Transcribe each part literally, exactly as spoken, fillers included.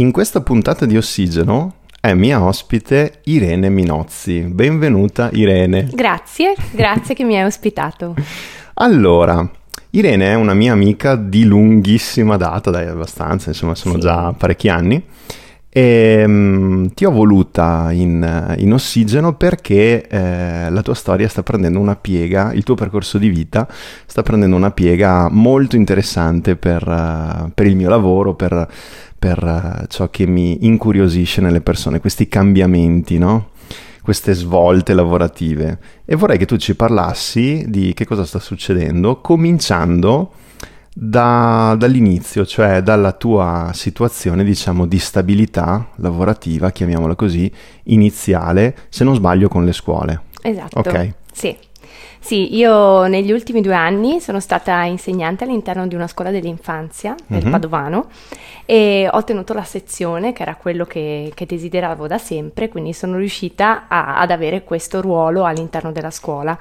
In questa puntata di Ossigeno è mia ospite Irene Minozzi. Benvenuta Irene. Grazie, grazie che mi hai ospitato. Allora, Irene è una mia amica di lunghissima data, dai abbastanza, insomma sono sì. già parecchi anni. E um, ti ho voluta in, in Ossigeno perché eh, la tua storia sta prendendo una piega, il tuo percorso di vita sta prendendo una piega molto interessante per, uh, per il mio lavoro, per, per uh, ciò che mi incuriosisce nelle persone, questi cambiamenti, no? Queste svolte lavorative. E vorrei che tu ci parlassi di che cosa sta succedendo, cominciando Da, dall'inizio, cioè dalla tua situazione, diciamo, di stabilità lavorativa, chiamiamola così, iniziale, se non sbaglio con le scuole. Esatto. Ok. Sì. Sì, io negli ultimi due anni sono stata insegnante all'interno di una scuola dell'infanzia del mm-hmm. Padovano e ho tenuto la sezione, che era quello che, che desideravo da sempre, quindi sono riuscita a, ad avere questo ruolo all'interno della scuola.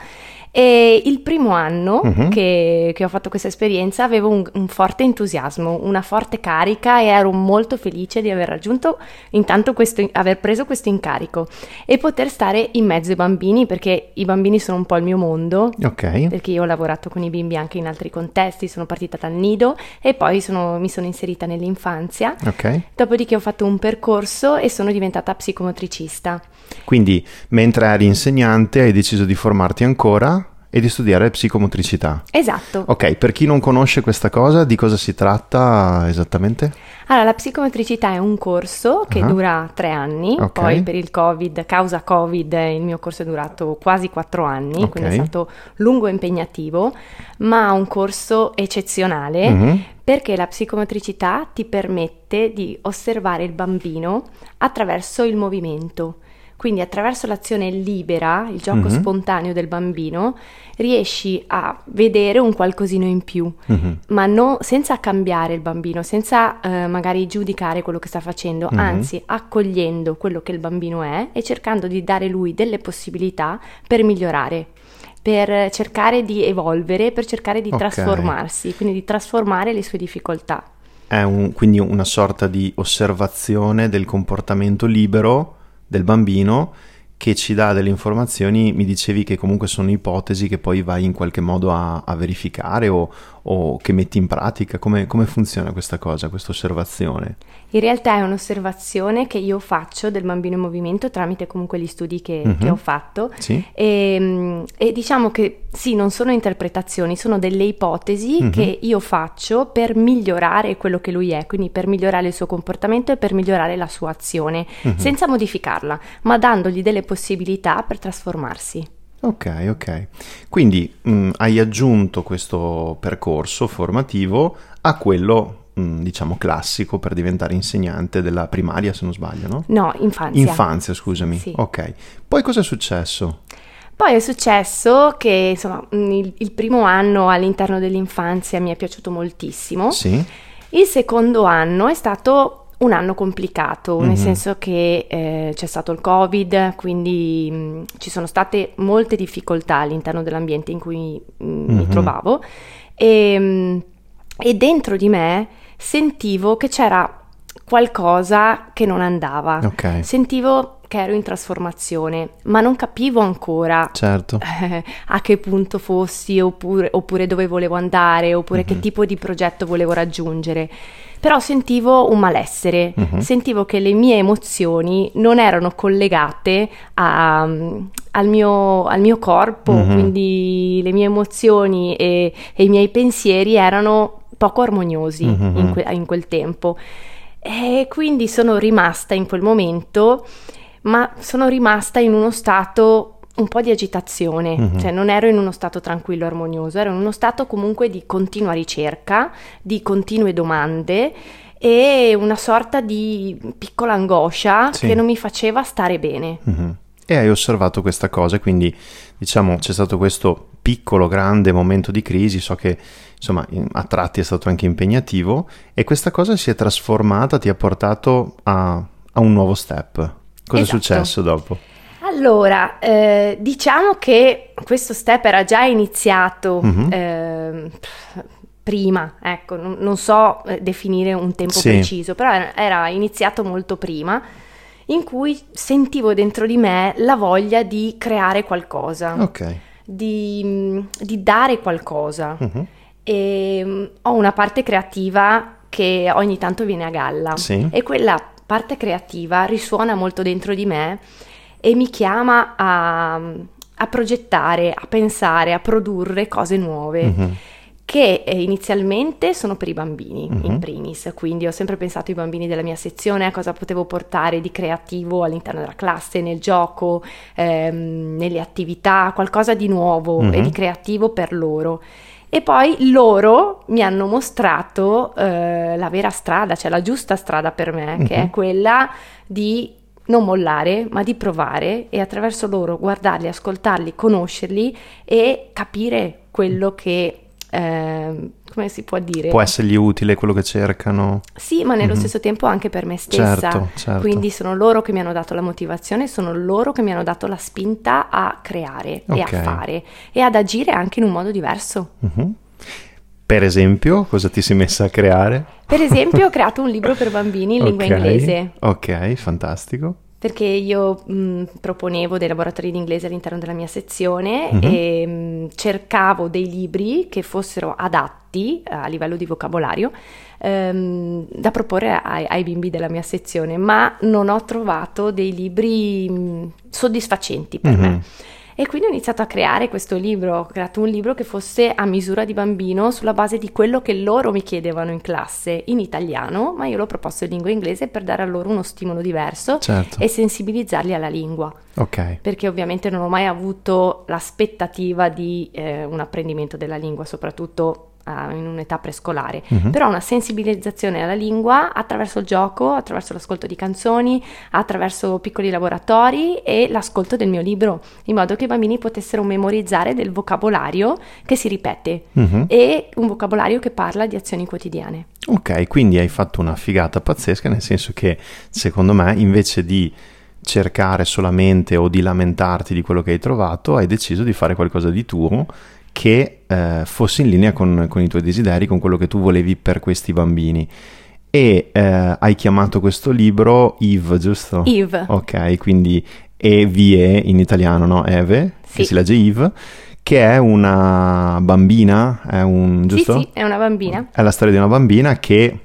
E il primo anno uh-huh. che, che ho fatto questa esperienza avevo un, un forte entusiasmo, una forte carica e ero molto felice di aver raggiunto intanto questo, aver preso questo incarico e poter stare in mezzo ai bambini, perché i bambini sono un po' il mio mondo, okay. perché io ho lavorato con i bimbi anche in altri contesti, sono partita dal nido e poi sono, mi sono inserita nell'infanzia, okay. dopodiché ho fatto un percorso e sono diventata psicomotricista. Quindi mentre eri insegnante hai deciso di formarti ancora e di studiare psicomotricità. Esatto. Ok, per chi non conosce questa cosa, di cosa si tratta esattamente? Allora, la psicomotricità è un corso che uh-huh. dura tre anni, okay. poi per il Covid, causa Covid, il mio corso è durato quasi quattro anni, okay. quindi è stato lungo e impegnativo, ma un corso eccezionale uh-huh. perché la psicomotricità ti permette di osservare il bambino attraverso il movimento. Quindi attraverso l'azione libera, il gioco mm-hmm. spontaneo del bambino, riesci a vedere un qualcosino in più, mm-hmm. ma no, senza cambiare il bambino, senza eh, magari giudicare quello che sta facendo, mm-hmm. anzi accogliendo quello che il bambino è e cercando di dare lui delle possibilità per migliorare, per cercare di evolvere, per cercare di okay. trasformarsi, quindi di trasformare le sue difficoltà. È un, quindi una sorta di osservazione del comportamento libero del bambino che ci dà delle informazioni, mi dicevi che comunque sono ipotesi che poi vai in qualche modo a, a verificare o, o che metti in pratica, come, come funziona questa cosa, questa osservazione? In realtà è un'osservazione che io faccio del bambino in movimento tramite comunque gli studi che, mm-hmm. che ho fatto sì. e, e diciamo che sì, non sono interpretazioni, sono delle ipotesi mm-hmm. che io faccio per migliorare quello che lui è, quindi per migliorare il suo comportamento e per migliorare la sua azione, mm-hmm. senza modificarla, ma dandogli delle possibilità per trasformarsi. Ok, ok. Quindi mh, hai aggiunto questo percorso formativo a quello, mh, diciamo, classico per diventare insegnante della primaria, se non sbaglio, no? No, infanzia. Infanzia, scusami. Sì. Ok. Poi cosa è successo? Poi è successo che, insomma, il, il primo anno all'interno dell'infanzia mi è piaciuto moltissimo. Sì. Il secondo anno è stato un anno complicato, mm-hmm. nel senso che eh, c'è stato il Covid, quindi mh, ci sono state molte difficoltà all'interno dell'ambiente in cui mh, mm-hmm. mi trovavo e, mh, e dentro di me sentivo che c'era qualcosa che non andava, okay. sentivo che ero in trasformazione, ma non capivo ancora certo. eh, a che punto fossi, oppure, oppure dove volevo andare, oppure mm-hmm. che tipo di progetto volevo raggiungere. Però sentivo un malessere, mm-hmm. sentivo che le mie emozioni non erano collegate a, al, mio, al mio corpo, mm-hmm. quindi le mie emozioni e, e i miei pensieri erano poco armoniosi mm-hmm. in, que- in quel tempo. E quindi sono rimasta in quel momento, ma sono rimasta in uno stato un po' di agitazione, mm-hmm. cioè non ero in uno stato tranquillo, armonioso, ero in uno stato comunque di continua ricerca, di continue domande e una sorta di piccola angoscia sì. che non mi faceva stare bene. Mm-hmm. E hai osservato questa cosa, quindi diciamo c'è stato questo piccolo grande momento di crisi, so che insomma a tratti è stato anche impegnativo e questa cosa si è trasformata, ti ha portato a, a un nuovo step. Cosa esatto. è successo dopo? Allora, eh, diciamo che questo step era già iniziato mm-hmm. eh, prima, ecco, non, non so definire un tempo sì. preciso, però era, era iniziato molto prima, in cui sentivo dentro di me la voglia di creare qualcosa, okay. di, di dare qualcosa. Uh-huh. E ho una parte creativa che ogni tanto viene a galla, sì. e quella parte creativa risuona molto dentro di me e mi chiama a, a progettare, a pensare, a produrre cose nuove. Uh-huh. Che inizialmente sono per i bambini, mm-hmm. in primis, quindi ho sempre pensato ai bambini della mia sezione, a cosa potevo portare di creativo all'interno della classe, nel gioco, ehm, nelle attività, qualcosa di nuovo mm-hmm. e di creativo per loro. E poi loro mi hanno mostrato eh, la vera strada, cioè la giusta strada per me, mm-hmm. che è quella di non mollare, ma di provare, e attraverso loro guardarli, ascoltarli, conoscerli e capire quello che... Eh, come si può dire? Può essergli utile quello che cercano. Sì, ma nello mm-hmm. stesso tempo anche per me stessa. Certo, certo. Quindi sono loro che mi hanno dato la motivazione, sono loro che mi hanno dato la spinta a creare okay. e a fare e ad agire anche in un modo diverso. Mm-hmm. Per esempio, cosa ti sei messa a creare? Per esempio, ho creato un libro per bambini in lingua okay. inglese. Ok, fantastico. Perché io mh, proponevo dei laboratori di inglese all'interno della mia sezione mm-hmm. e mh, cercavo dei libri che fossero adatti a livello di vocabolario ehm, da proporre ai, ai bimbi della mia sezione, ma non ho trovato dei libri mh, soddisfacenti per mm-hmm. me. E quindi ho iniziato a creare questo libro, ho creato un libro che fosse a misura di bambino sulla base di quello che loro mi chiedevano in classe, in italiano, ma io l'ho proposto in lingua inglese per dare a loro uno stimolo diverso certo. e sensibilizzarli alla lingua. Okay. Perché ovviamente non ho mai avuto l'aspettativa di eh, un apprendimento della lingua, soprattutto eh, in un'età prescolare, mm-hmm. però una sensibilizzazione alla lingua attraverso il gioco, attraverso l'ascolto di canzoni, attraverso piccoli laboratori e l'ascolto del mio libro, in modo che i bambini potessero memorizzare del vocabolario che si ripete mm-hmm. e un vocabolario che parla di azioni quotidiane. Ok, quindi hai fatto una figata pazzesca, nel senso che secondo me invece di cercare solamente o di lamentarti di quello che hai trovato, hai deciso di fare qualcosa di tuo che eh, fosse in linea con, con i tuoi desideri, con quello che tu volevi per questi bambini. E eh, hai chiamato questo libro Eve, giusto? Eve. Ok, quindi E V E in italiano, no? Eve, sì. Che si legge Eve, che è una bambina, è un, giusto? Sì, sì, è una bambina. È la storia di una bambina che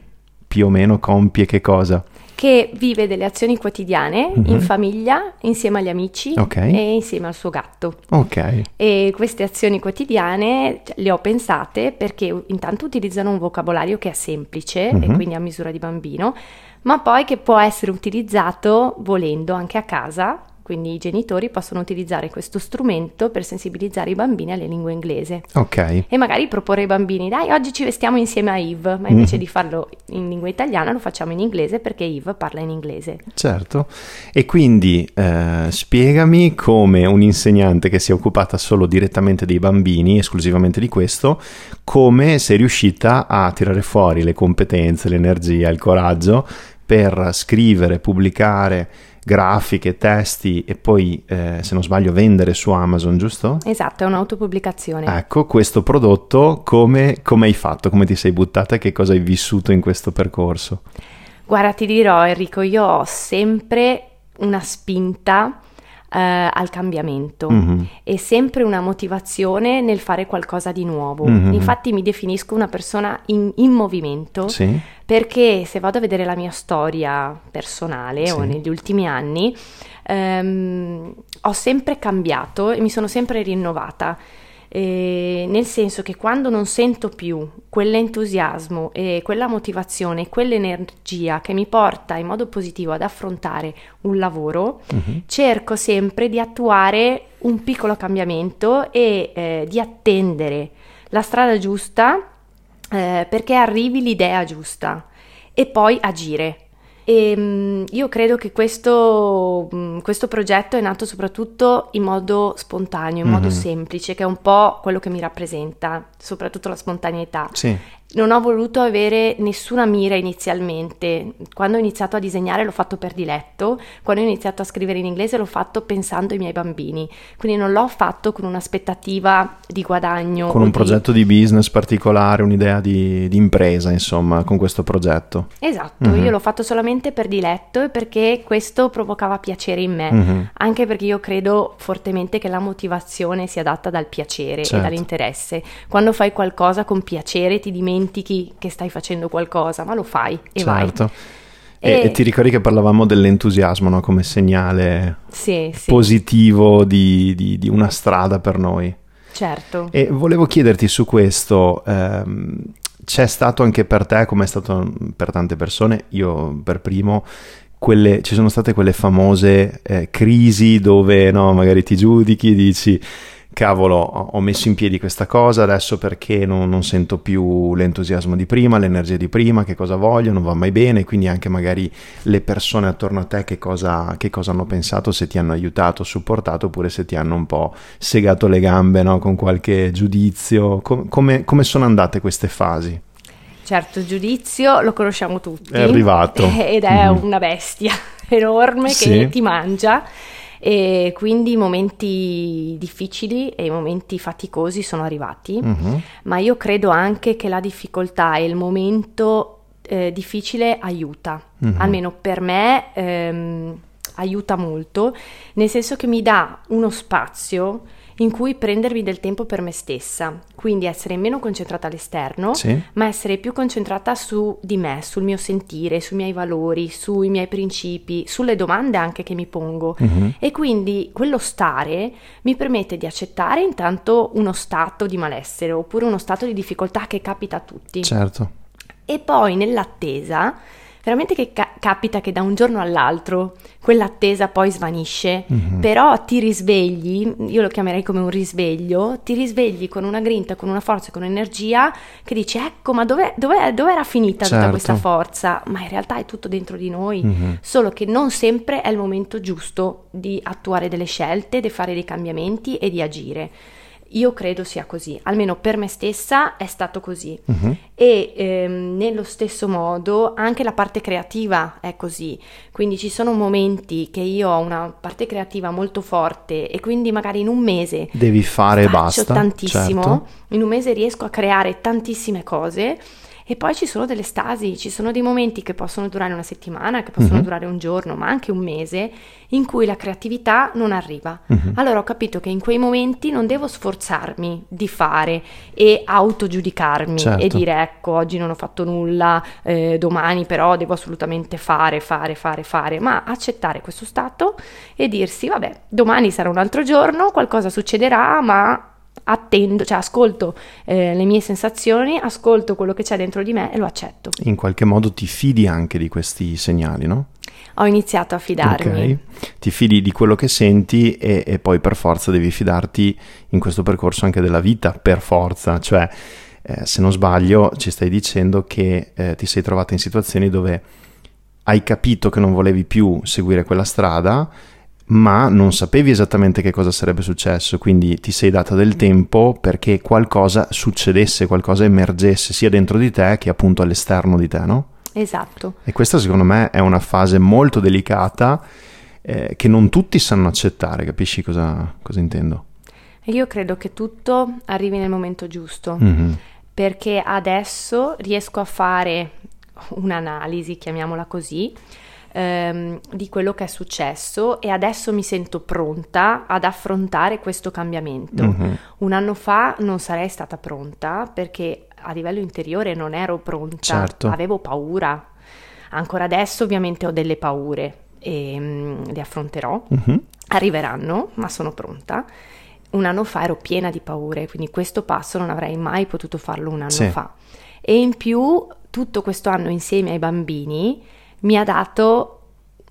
più o meno compie che cosa? Che vive delle azioni quotidiane mm-hmm. in famiglia, insieme agli amici okay. e insieme al suo gatto. Ok. E queste azioni quotidiane le ho pensate perché intanto utilizzano un vocabolario che è semplice mm-hmm. e quindi a misura di bambino, ma poi che può essere utilizzato volendo anche a casa, quindi i genitori possono utilizzare questo strumento per sensibilizzare i bambini alle lingue inglese. Ok. E magari proporre ai bambini, dai, oggi ci vestiamo insieme a Eve, ma invece mm. di farlo in lingua italiana lo facciamo in inglese perché Eve parla in inglese. Certo. E quindi eh, spiegami come un insegnante che si è occupata solo direttamente dei bambini, esclusivamente di questo, come sei riuscita a tirare fuori le competenze, l'energia, il coraggio per scrivere, pubblicare grafiche, testi e poi, eh, se non sbaglio, vendere su Amazon, giusto? Esatto, è un'autopubblicazione. Ecco, questo prodotto come, come hai fatto? Come ti sei buttata? Che cosa hai vissuto in questo percorso? Guarda, ti dirò Enrico, io ho sempre una spinta Uh, al cambiamento mm-hmm. e sempre una motivazione nel fare qualcosa di nuovo mm-hmm. infatti mi definisco una persona in, in movimento sì. perché se vado a vedere la mia storia personale sì. o negli ultimi anni um, ho sempre cambiato e mi sono sempre rinnovata eh, nel senso che quando non sento più quell'entusiasmo e quella motivazione, quell'energia che mi porta in modo positivo ad affrontare un lavoro, mm-hmm. cerco sempre di attuare un piccolo cambiamento e eh, di attendere la strada giusta eh, perché arrivi l'idea giusta e poi agire. E io credo che questo, questo progetto è nato soprattutto in modo spontaneo, in mm-hmm. modo semplice, che è un po' quello che mi rappresenta, soprattutto la spontaneità. Sì. non ho voluto avere nessuna mira inizialmente. Quando ho iniziato a disegnare l'ho fatto per diletto, quando ho iniziato a scrivere in inglese l'ho fatto pensando ai miei bambini, quindi non l'ho fatto con un'aspettativa di guadagno. Con un di... progetto di business particolare, un'idea di, di impresa, insomma, con questo progetto. Esatto, mm-hmm. Io l'ho fatto solamente per diletto e perché questo provocava piacere in me, mm-hmm. anche perché io credo fortemente che la motivazione sia data dal piacere, certo. e dall'interesse. Quando fai qualcosa con piacere ti dimentichi che stai facendo qualcosa, ma lo fai e certo. vai. E, e ti ricordi che parlavamo dell'entusiasmo, no? Come segnale sì, positivo sì. Di, di, di una strada per noi. Certo. E volevo chiederti su questo, ehm, c'è stato anche per te, come è stato per tante persone, io per primo, quelle, ci sono state quelle famose eh, crisi dove no, magari ti giudichi, dici... cavolo, ho messo in piedi questa cosa, adesso perché non, non sento più l'entusiasmo di prima, l'energia di prima, che cosa voglio, non va mai bene, quindi anche magari le persone attorno a te che cosa, che cosa hanno pensato, se ti hanno aiutato, supportato, oppure se ti hanno un po' segato le gambe, no? Con qualche giudizio, Com- come, come sono andate queste fasi? Certo, il giudizio lo conosciamo tutti. È arrivato. Ed è mm. una bestia enorme che sì. ti mangia. E quindi i momenti difficili e i momenti faticosi sono arrivati, uh-huh. ma io credo anche che la difficoltà e il momento eh, difficile aiuta, uh-huh. almeno per me ehm, aiuta molto, nel senso che mi dà uno spazio in cui prendermi del tempo per me stessa, quindi essere meno concentrata all'esterno, sì. ma essere più concentrata su di me, sul mio sentire, sui miei valori, sui miei principi, sulle domande anche che mi pongo. Mm-hmm. E quindi quello stare mi permette di accettare intanto uno stato di malessere oppure uno stato di difficoltà che capita a tutti. Certo. E poi nell'attesa, veramente che ca- capita che da un giorno all'altro quell'attesa poi svanisce, mm-hmm. però ti risvegli, io lo chiamerei come un risveglio, ti risvegli con una grinta, con una forza, con un'energia che dici ecco ma dove era finita certo. tutta questa forza? Ma in realtà è tutto dentro di noi, mm-hmm. solo che non sempre è il momento giusto di attuare delle scelte, di fare dei cambiamenti e di agire. Io credo sia così, almeno per me stessa è stato così. Uh-huh. E ehm, nello stesso modo anche la parte creativa è così, quindi ci sono momenti che io ho una parte creativa molto forte e quindi magari in un mese devi fare basta, tantissimo, certo. in un mese riesco a creare tantissime cose. E poi ci sono delle stasi, ci sono dei momenti che possono durare una settimana, che possono uh-huh. durare un giorno, ma anche un mese, in cui la creatività non arriva. Uh-huh. Allora ho capito che in quei momenti non devo sforzarmi di fare e autogiudicarmi certo. e dire ecco oggi non ho fatto nulla, eh, domani però devo assolutamente fare, fare, fare, fare, ma accettare questo stato e dirsi vabbè domani sarà un altro giorno, qualcosa succederà ma... attendo, cioè ascolto eh, le mie sensazioni, ascolto quello che c'è dentro di me e lo accetto. In qualche modo ti fidi anche di questi segnali, no? Ho iniziato a fidarmi. Okay. Ti fidi di quello che senti e, e poi per forza devi fidarti in questo percorso anche della vita, per forza, cioè eh, se non sbaglio ci stai dicendo che eh, ti sei trovata in situazioni dove hai capito che non volevi più seguire quella strada ma non sapevi esattamente che cosa sarebbe successo, quindi ti sei data del tempo perché qualcosa succedesse, qualcosa emergesse sia dentro di te che appunto all'esterno di te, no? Esatto. E questa secondo me è una fase molto delicata eh, che non tutti sanno accettare, capisci cosa, cosa intendo? Io credo che tutto arrivi nel momento giusto, mm-hmm. perché adesso riesco a fare un'analisi, chiamiamola così, di quello che è successo e adesso mi sento pronta ad affrontare questo cambiamento. Uh-huh. Un anno fa non sarei stata pronta perché a livello interiore non ero pronta, certo. avevo paura. Ancora adesso ovviamente ho delle paure e mh, le affronterò, uh-huh. arriveranno, ma sono pronta. Un anno fa ero piena di paure, quindi questo passo non avrei mai potuto farlo un anno sì. fa. E in più tutto questo anno insieme ai bambini mi ha dato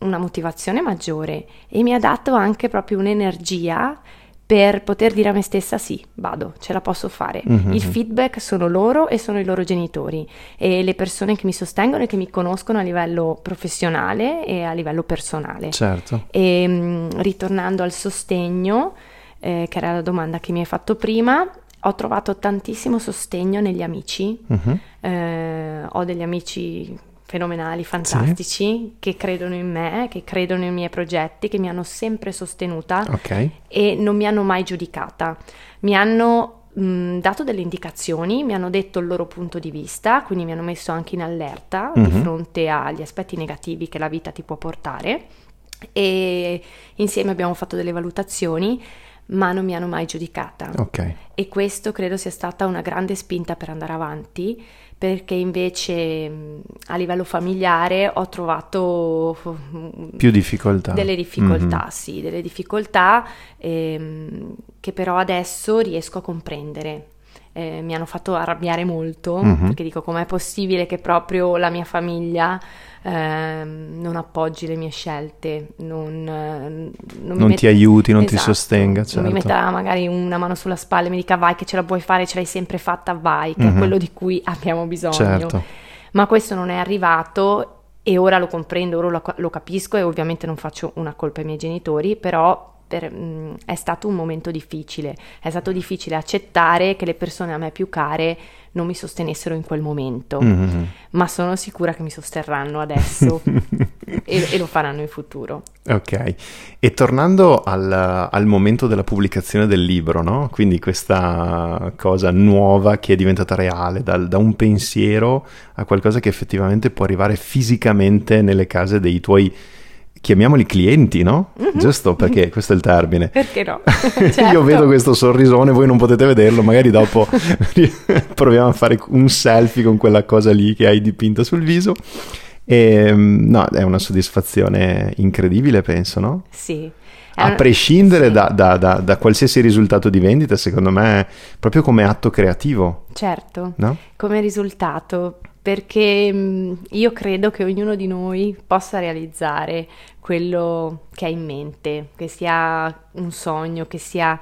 una motivazione maggiore e mi ha dato anche proprio un'energia per poter dire a me stessa sì, vado, ce la posso fare. Mm-hmm. Il feedback sono loro e sono i loro genitori e le persone che mi sostengono e che mi conoscono a livello professionale e a livello personale. Certo. E mh, ritornando al sostegno, eh, che era la domanda che mi hai fatto prima, ho trovato tantissimo sostegno negli amici, uh-huh. eh, ho degli amici fenomenali, fantastici, sì. che credono in me, che credono nei miei progetti, che mi hanno sempre sostenuta, okay. e non mi hanno mai giudicata. Mi hanno mh, dato delle indicazioni, mi hanno detto il loro punto di vista, quindi mi hanno messo anche in allerta mm-hmm. di fronte agli aspetti negativi che la vita ti può portare, e insieme abbiamo fatto delle valutazioni, ma non mi hanno mai giudicata. Okay. E questo credo sia stata una grande spinta per andare avanti, perché invece a livello familiare ho trovato più difficoltà. Delle difficoltà, mm-hmm. sì, delle difficoltà ehm, che però adesso riesco a comprendere. Eh, mi hanno fatto arrabbiare molto, mm-hmm. perché dico, com'è possibile che proprio la mia famiglia ehm, non appoggi le mie scelte, non, non, non mi met... ti aiuti, non esatto, ti sostenga, certo. Non mi metta magari una mano sulla spalla e mi dica vai che ce la puoi fare, ce l'hai sempre fatta, vai, che mm-hmm. è quello di cui abbiamo bisogno, certo. Ma questo non è arrivato e ora lo comprendo, ora lo, lo capisco, e ovviamente non faccio una colpa ai miei genitori, però Per, mh, è stato un momento difficile, è stato difficile accettare che le persone a me più care non mi sostenessero in quel momento, mm-hmm. ma sono sicura che mi sosterranno adesso e, e lo faranno in futuro. Ok, e tornando al, al momento della pubblicazione del libro, no? Quindi questa cosa nuova che è diventata reale, dal, da un pensiero a qualcosa che effettivamente può arrivare fisicamente nelle case dei tuoi, chiamiamoli clienti, no? Mm-hmm. Giusto? Perché questo è il termine. Perché no? Certo. Io vedo questo sorrisone, voi non potete vederlo, magari dopo proviamo a fare un selfie con quella cosa lì che hai dipinta sul viso. E, no, è una soddisfazione incredibile, penso, no? Sì. A una... prescindere sì. da, da, da, da qualsiasi risultato di vendita, secondo me, proprio come atto creativo. Certo, no? Come risultato... Perché io credo che ognuno di noi possa realizzare quello che ha in mente, che sia un sogno, che sia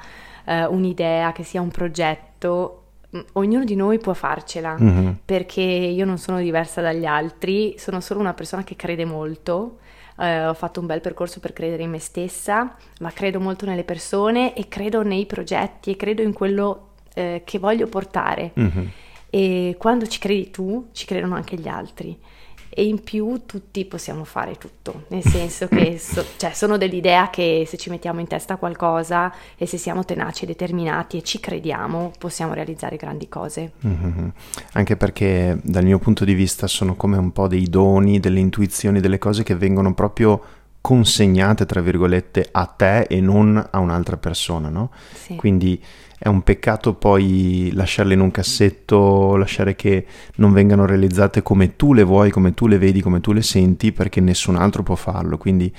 eh, un'idea, che sia un progetto. Ognuno di noi può farcela, mm-hmm. perché io non sono diversa dagli altri, sono solo una persona che crede molto. Uh, ho fatto un bel percorso per credere in me stessa, ma credo molto nelle persone e credo nei progetti e credo in quello eh, che voglio portare. Mm-hmm. E quando ci credi tu, ci credono anche gli altri, e in più tutti possiamo fare tutto, nel senso che so, cioè, sono dell'idea che se ci mettiamo in testa qualcosa e se siamo tenaci e determinati e ci crediamo, possiamo realizzare grandi cose. Mm-hmm. Anche perché dal mio punto di vista sono come un po' dei doni, delle intuizioni, delle cose che vengono proprio consegnate, tra virgolette, a te e non a un'altra persona, no? Sì. Quindi è un peccato poi lasciarle in un cassetto, lasciare che non vengano realizzate come tu le vuoi, come tu le vedi, come tu le senti, perché nessun altro può farlo. Quindi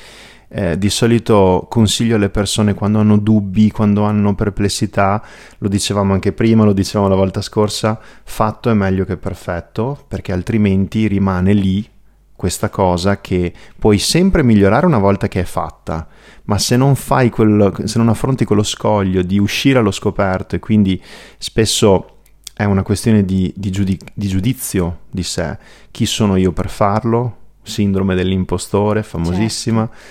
eh, di solito consiglio alle persone, quando hanno dubbi, quando hanno perplessità, lo dicevamo anche prima, lo dicevamo la volta scorsa, fatto è meglio che perfetto, perché altrimenti rimane lì questa cosa che puoi sempre migliorare una volta che è fatta, ma se non fai quello, se non affronti quello scoglio di uscire allo scoperto, e quindi spesso è una questione di, di, giudic- di giudizio di sé, chi sono io per farlo, sindrome dell'impostore famosissima, certo.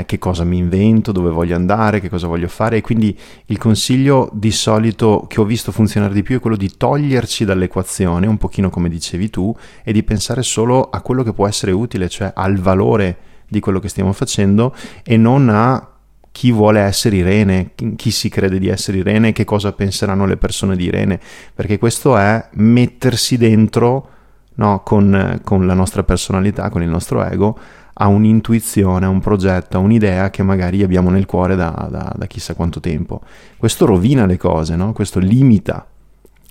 eh, che cosa mi invento, dove voglio andare, che cosa voglio fare, e quindi il consiglio di solito che ho visto funzionare di più è quello di toglierci dall'equazione, un pochino come dicevi tu, e di pensare solo a quello che può essere utile, cioè al valore di quello che stiamo facendo e non a chi vuole essere Irene, chi si crede di essere Irene, che cosa penseranno le persone di Irene, perché questo è mettersi dentro, no, con, con la nostra personalità, con il nostro ego, a un'intuizione, a un progetto, a un'idea che magari abbiamo nel cuore da, da, da chissà quanto tempo. Questo rovina le cose, no? Questo limita,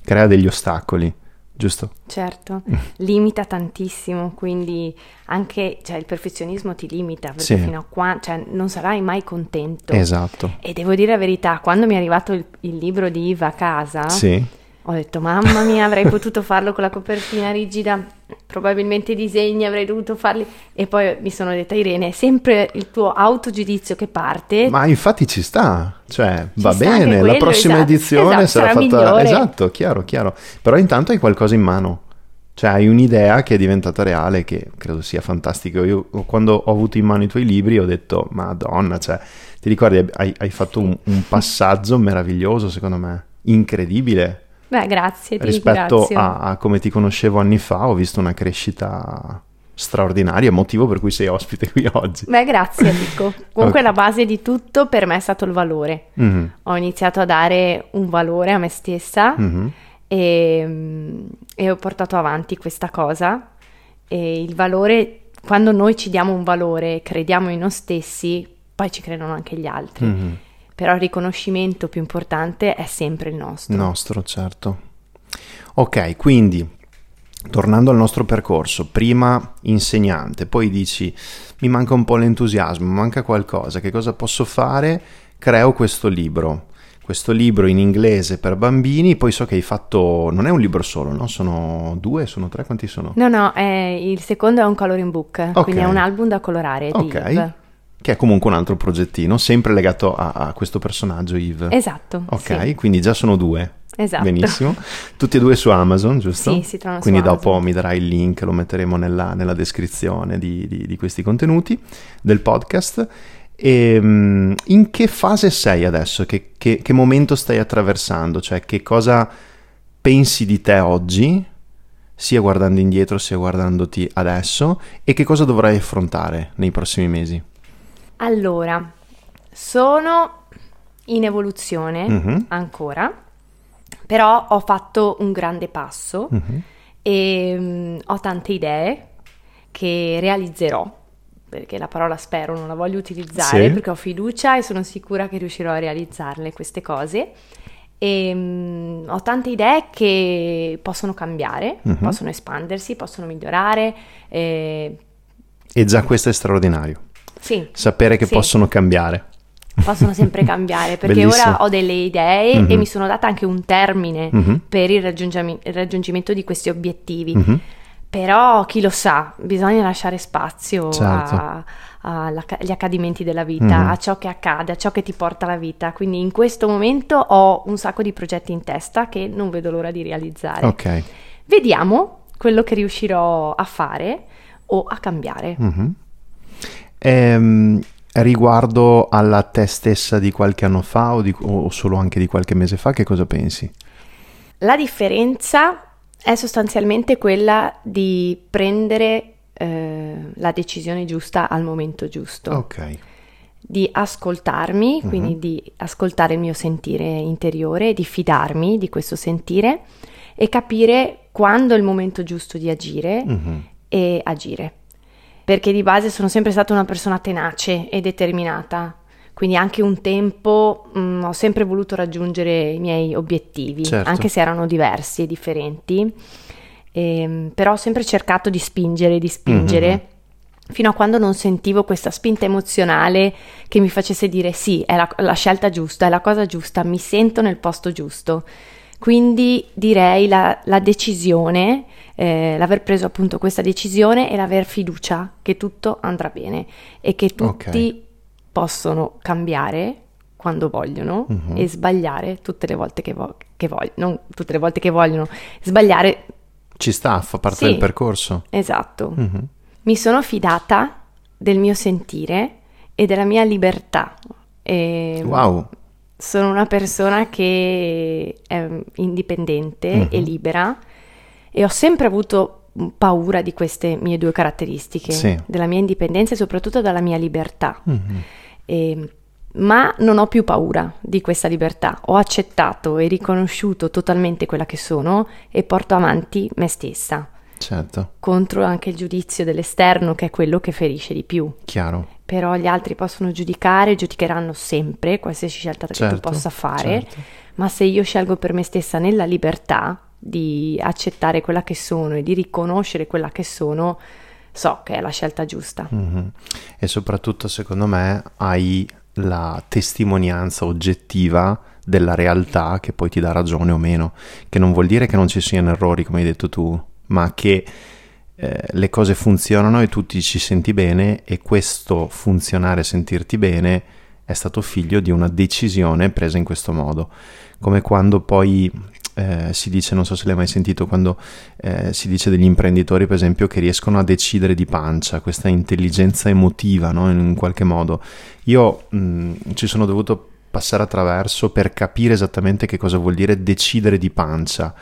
crea degli ostacoli. Giusto? Certo, limita tantissimo, quindi anche cioè, il perfezionismo ti limita, perché sì. fino a qua cioè, non sarai mai contento. Esatto. E devo dire la verità, quando mi è arrivato il, il libro di Eve a casa, sì. ho detto mamma mia, avrei potuto farlo con la copertina rigida, probabilmente i disegni avrei dovuto farli, e poi mi sono detta Irene, è sempre il tuo autogiudizio che parte. Ma infatti ci sta, cioè ci va sta bene, quello, la prossima esatto, edizione esatto, sarà, sarà fatta migliore. Esatto, chiaro, chiaro, però intanto hai qualcosa in mano, cioè hai un'idea che è diventata reale, che credo sia fantastico. Io quando ho avuto in mano i tuoi libri ho detto madonna, cioè ti ricordi hai, hai fatto un, un passaggio meraviglioso secondo me. incredibile. Beh, grazie. Ti rispetto ringrazio. A, a come ti conoscevo anni fa, ho visto una crescita straordinaria, motivo per cui sei ospite qui oggi. Beh, grazie, Rico. Comunque okay. La base di tutto per me è stato il valore. Mm-hmm. Ho iniziato a dare un valore a me stessa mm-hmm. e, e ho portato avanti questa cosa. E il valore, quando noi ci diamo un valore, crediamo in noi stessi, poi ci credono anche gli altri. Mm-hmm. Però il riconoscimento più importante è sempre il nostro. Nostro, certo. Ok, quindi, tornando al nostro percorso, prima insegnante, poi dici, mi manca un po' l'entusiasmo, manca qualcosa, che cosa posso fare? Creo questo libro. Questo libro in inglese per bambini, poi so che hai fatto, non è un libro solo, no? Sono due, sono tre, quanti sono? No, no, eh, il secondo è un coloring book, okay. Quindi è un album da colorare di okay. Eve. Che è comunque un altro progettino, sempre legato a, a questo personaggio Eve. Esatto. Ok, sì. Quindi già sono due. Esatto. Benissimo. Tutti e due su Amazon, giusto? Sì, si trovano su Amazon. Quindi dopo mi darai il link, lo metteremo nella, nella descrizione di, di, di questi contenuti, del podcast. E, in che fase sei adesso? Che, che, che momento stai attraversando? Cioè, che cosa pensi di te oggi, sia guardando indietro, sia guardandoti adesso, e che cosa dovrai affrontare nei prossimi mesi? Allora, sono in evoluzione mm-hmm. ancora, però ho fatto un grande passo mm-hmm. e um, ho tante idee che realizzerò, perché la parola spero non la voglio utilizzare, sì. Perché ho fiducia e sono sicura che riuscirò a realizzarle queste cose. E, um, ho tante idee che possono cambiare, mm-hmm. possono espandersi, possono migliorare. E, e già questo è straordinario. Sì, sapere che sì. possono cambiare. Possono sempre cambiare, perché bellissimo. Ora ho delle idee mm-hmm. e mi sono data anche un termine mm-hmm. per il, raggiungi- il raggiungimento di questi obiettivi. Mm-hmm. Però chi lo sa, bisogna lasciare spazio certo. agli accadimenti della vita, mm-hmm. a ciò che accade, a ciò che ti porta la vita. Quindi in questo momento ho un sacco di progetti in testa che non vedo l'ora di realizzare. Okay. Vediamo quello che riuscirò a fare o a cambiare. Mm-hmm. Ehm, riguardo alla te stessa di qualche anno fa o, di, o solo anche di qualche mese fa, che cosa pensi? La differenza è sostanzialmente quella di prendere eh, la decisione giusta al momento giusto. Ok. Di ascoltarmi, uh-huh. quindi di ascoltare il mio sentire interiore, di fidarmi di questo sentire e capire quando è il momento giusto di agire uh-huh. e agire. Perché di base sono sempre stata una persona tenace e determinata, quindi anche un tempo mh, ho sempre voluto raggiungere i miei obiettivi, certo. anche se erano diversi e differenti, ehm, però ho sempre cercato di spingere, di spingere, mm-hmm. fino a quando non sentivo questa spinta emozionale che mi facesse dire sì, è la, la scelta giusta, è la cosa giusta, mi sento nel posto giusto. Quindi direi la, la decisione, eh, l'aver preso appunto questa decisione e l'aver fiducia che tutto andrà bene e che tutti okay. possono cambiare quando vogliono uh-huh. e sbagliare tutte le volte che, vo- che vogliono, non tutte le volte che vogliono, sbagliare. Ci sta, fa parte sì, del percorso. Esatto. Uh-huh. Mi sono fidata del mio sentire e della mia libertà. E... wow. Sono una persona che è indipendente uh-huh. e libera e ho sempre avuto paura di queste mie due caratteristiche, sì. della mia indipendenza e soprattutto della mia libertà. Uh-huh. E, ma non ho più paura di questa libertà, ho accettato e riconosciuto totalmente quella che sono e porto avanti me stessa. Certo. Contro anche il giudizio dell'esterno, che è quello che ferisce di più. Chiaro. Però gli altri possono giudicare, giudicheranno sempre qualsiasi scelta che certo, tu possa fare, certo. ma se io scelgo per me stessa nella libertà di accettare quella che sono e di riconoscere quella che sono, so che è la scelta giusta. Mm-hmm. E soprattutto, secondo me, hai la testimonianza oggettiva della realtà che poi ti dà ragione o meno, che non vuol dire che non ci siano errori, come hai detto tu, ma che eh, le cose funzionano e tu ti ci senti bene, e questo funzionare, sentirti bene, è stato figlio di una decisione presa in questo modo. Come quando poi eh, si dice, non so se l'hai mai sentito, quando eh, si dice degli imprenditori, per esempio, che riescono a decidere di pancia, questa intelligenza emotiva, no? In qualche modo. Io mh, ci sono dovuto passare attraverso per capire esattamente che cosa vuol dire decidere di pancia.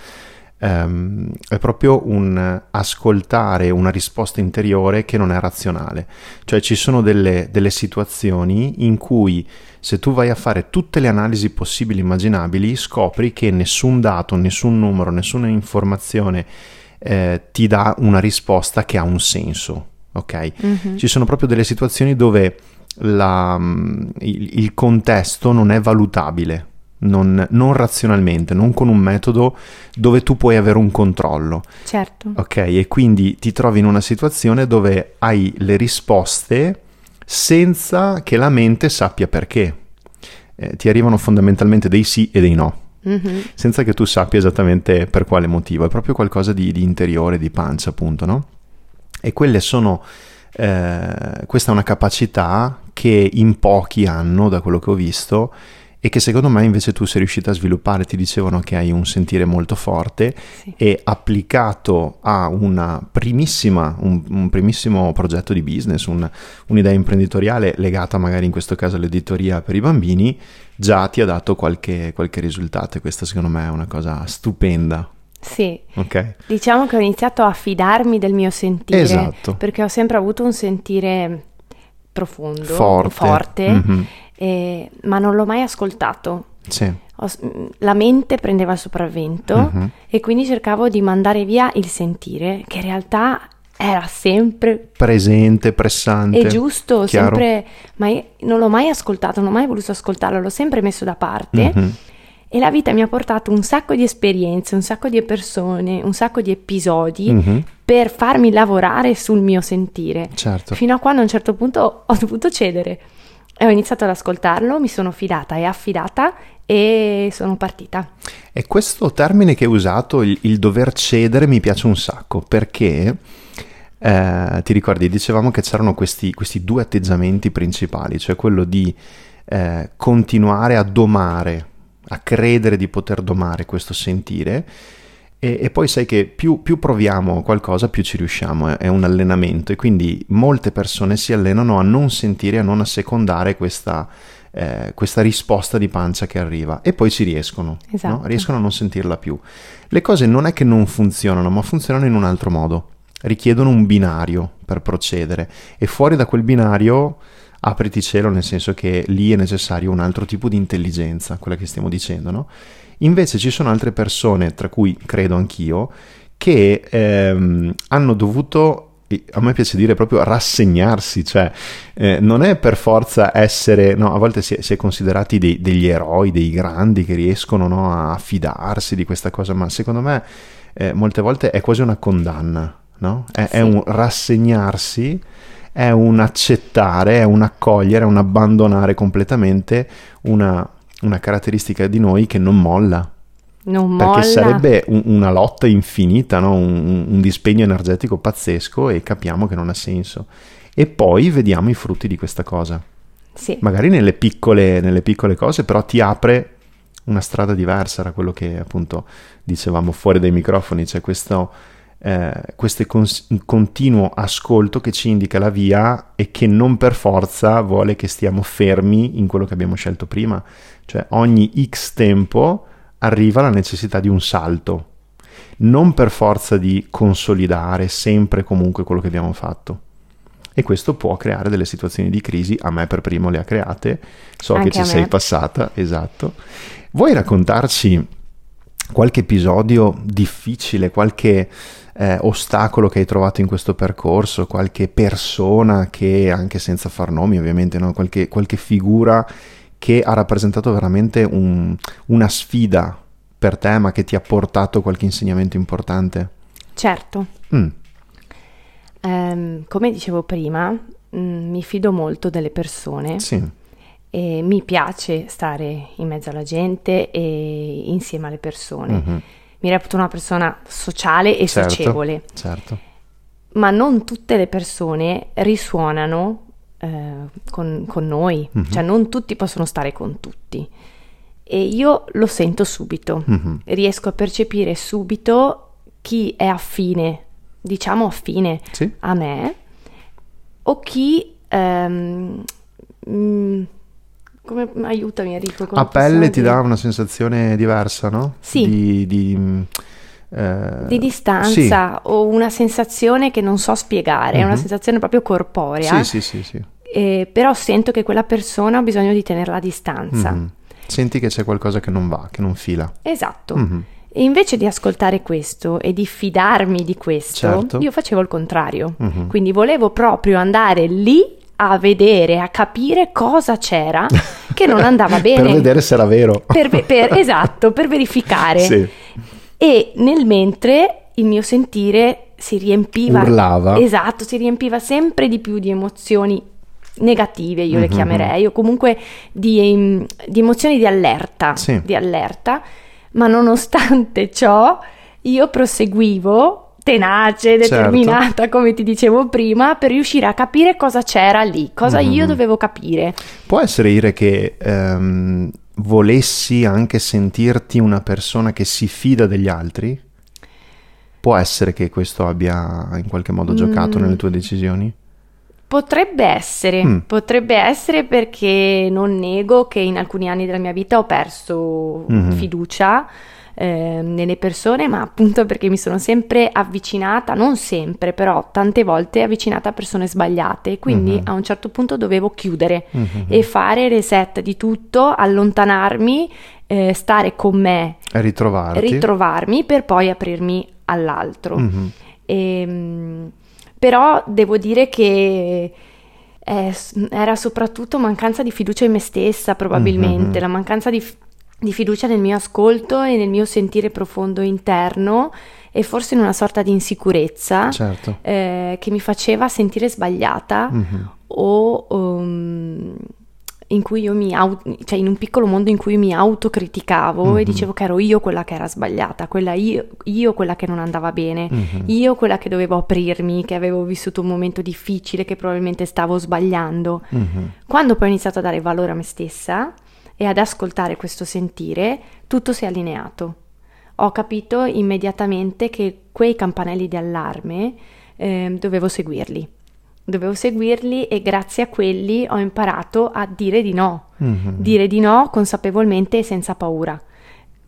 Um, è proprio un ascoltare una risposta interiore che non è razionale, cioè ci sono delle, delle situazioni in cui se tu vai a fare tutte le analisi possibili e immaginabili scopri che nessun dato, nessun numero, nessuna informazione eh, ti dà una risposta che ha un senso, ok? Mm-hmm. Ci sono proprio delle situazioni dove la, il, il contesto non è valutabile. Non, non razionalmente, non con un metodo dove tu puoi avere un controllo. Certo. Ok, e quindi ti trovi in una situazione dove hai le risposte senza che la mente sappia perché. Eh, ti arrivano fondamentalmente dei sì e dei no, mm-hmm. senza che tu sappia esattamente per quale motivo. È proprio qualcosa di, di interiore, di pancia, appunto, no? E quelle sono... Eh, questa è una capacità che in pochi hanno, da quello che ho visto, e che secondo me invece tu sei riuscita a sviluppare. Ti dicevano che hai un sentire molto forte, sì. e applicato a una primissima, un, un primissimo progetto di business, un, un'idea imprenditoriale legata magari in questo caso all'editoria per i bambini, già ti ha dato qualche, qualche risultato, e questa secondo me è una cosa stupenda. Sì, okay. Diciamo che ho iniziato a fidarmi del mio sentire, esatto. perché ho sempre avuto un sentire profondo, forte, forte mm-hmm. Eh, ma non l'ho mai ascoltato, sì. la mente prendeva il sopravvento, mm-hmm. e quindi cercavo di mandare via il sentire, che in realtà era sempre presente, pressante, è giusto, chiaro. Sempre, ma non l'ho mai ascoltato, non ho mai voluto ascoltarlo, l'ho sempre messo da parte, mm-hmm. e la vita mi ha portato un sacco di esperienze, un sacco di persone, un sacco di episodi, mm-hmm. per farmi lavorare sul mio sentire, certo. fino a quando a un certo punto ho dovuto cedere. E ho iniziato ad ascoltarlo, mi sono fidata e affidata e sono partita. E questo termine che hai usato, il, il dover cedere, mi piace un sacco, perché eh, ti ricordi, dicevamo che c'erano questi, questi due atteggiamenti principali, cioè quello di eh, continuare a domare, a credere di poter domare questo sentire, E, e poi sai che più, più proviamo qualcosa più ci riusciamo, è, è un allenamento, e quindi molte persone si allenano a non sentire, a non assecondare questa, eh, questa risposta di pancia che arriva, e poi ci riescono, esatto. no? Riescono a non sentirla più. Le cose non è che non funzionano, ma funzionano in un altro modo, richiedono un binario per procedere, e fuori da quel binario apriti cielo, nel senso che lì è necessario un altro tipo di intelligenza, quella che stiamo dicendo, no? Invece ci sono altre persone, tra cui credo anch'io, che ehm, hanno dovuto, a me piace dire proprio rassegnarsi, cioè eh, non è per forza essere, no, a volte si è, si è considerati dei, degli eroi, dei grandi che riescono, no, a fidarsi di questa cosa, ma secondo me eh, molte volte è quasi una condanna, no? È, sì. è un rassegnarsi, è un accettare, è un accogliere, è un abbandonare completamente una... una caratteristica di noi che non molla, non perché molla. Sarebbe un, una lotta infinita, no? un, un dispegno energetico pazzesco, e capiamo che non ha senso, e poi vediamo i frutti di questa cosa, sì. magari nelle piccole, nelle piccole cose, però ti apre una strada diversa. Era quello che appunto dicevamo fuori dai microfoni, c'è cioè questo eh, questo cons- continuo ascolto che ci indica la via, e che non per forza vuole che stiamo fermi in quello che abbiamo scelto prima. Cioè ogni X tempo arriva la necessità di un salto, non per forza di consolidare sempre comunque quello che abbiamo fatto. E questo può creare delle situazioni di crisi, a me per primo le ha create, so anche che ci sei passata, esatto. Vuoi raccontarci qualche episodio difficile, qualche eh, ostacolo che hai trovato in questo percorso, qualche persona che, anche senza far nomi ovviamente, no? qualche, qualche figura che ha rappresentato veramente un, una sfida per te, ma che ti ha portato qualche insegnamento importante? Certo. Mm. Um, come dicevo prima, mh, mi fido molto delle persone. Sì. E mi piace stare in mezzo alla gente e insieme alle persone. Mm-hmm. Mi reputo una persona sociale e certo, socievole. Certo. Ma non tutte le persone risuonano Con, con noi, mm-hmm. cioè non tutti possono stare con tutti, e io lo sento subito, mm-hmm. riesco a percepire subito chi è affine, diciamo affine sì. a me, o chi ehm, mh, Come, aiutami Enrico. A pelle ti dire? Dà una sensazione diversa, no? Sì. Di, di, eh... di distanza, sì. O una sensazione che non so spiegare, è mm-hmm. una sensazione proprio corporea. Sì, sì, sì, sì. Eh, però sento che quella persona ha bisogno di tenerla a distanza. Mm-hmm. Senti che c'è qualcosa che non va, che non fila. Esatto. Mm-hmm. E invece di ascoltare questo e di fidarmi di questo, certo. io facevo il contrario. Mm-hmm. Quindi volevo proprio andare lì a vedere, a capire cosa c'era che non andava bene. Per vedere se era vero. Per, per, esatto, per verificare. Sì. E nel mentre il mio sentire si riempiva. Urlava. Esatto, si riempiva sempre di più di emozioni negative, io mm-hmm. le chiamerei, o comunque di, di emozioni di allerta, sì. di allerta. Ma nonostante ciò io proseguivo tenace, determinata, certo. come ti dicevo prima, per riuscire a capire cosa c'era lì, cosa mm. io dovevo capire. Può essere dire che ehm, volessi anche sentirti una persona che si fida degli altri? Può essere che questo abbia in qualche modo giocato mm. nelle tue decisioni? Potrebbe essere, mm. potrebbe essere, perché non nego che in alcuni anni della mia vita ho perso mm-hmm. fiducia eh, nelle persone, ma appunto perché mi sono sempre avvicinata, non sempre però tante volte avvicinata a persone sbagliate, quindi mm-hmm. a un certo punto dovevo chiudere mm-hmm. e fare reset di tutto, allontanarmi, eh, stare con me, ritrovarti. ritrovarmi per poi aprirmi all'altro. Mm-hmm. E, però devo dire che eh, era soprattutto mancanza di fiducia in me stessa, probabilmente, mm-hmm. la mancanza di, di fiducia nel mio ascolto e nel mio sentire profondo interno, e forse in una sorta di insicurezza, certo. eh, che mi faceva sentire sbagliata mm-hmm. o um, in cui io mi auto, cioè in un piccolo mondo in cui mi autocriticavo mm-hmm. e dicevo che ero io quella che era sbagliata, quella io, io quella che non andava bene, mm-hmm. io quella che dovevo aprirmi, che avevo vissuto un momento difficile, che probabilmente stavo sbagliando. Mm-hmm. Quando poi ho iniziato a dare valore a me stessa e ad ascoltare questo sentire, tutto si è allineato. Ho capito immediatamente che quei campanelli di allarme eh, dovevo seguirli. Dovevo seguirli, e grazie a quelli ho imparato a dire di no, mm-hmm. dire di no consapevolmente e senza paura,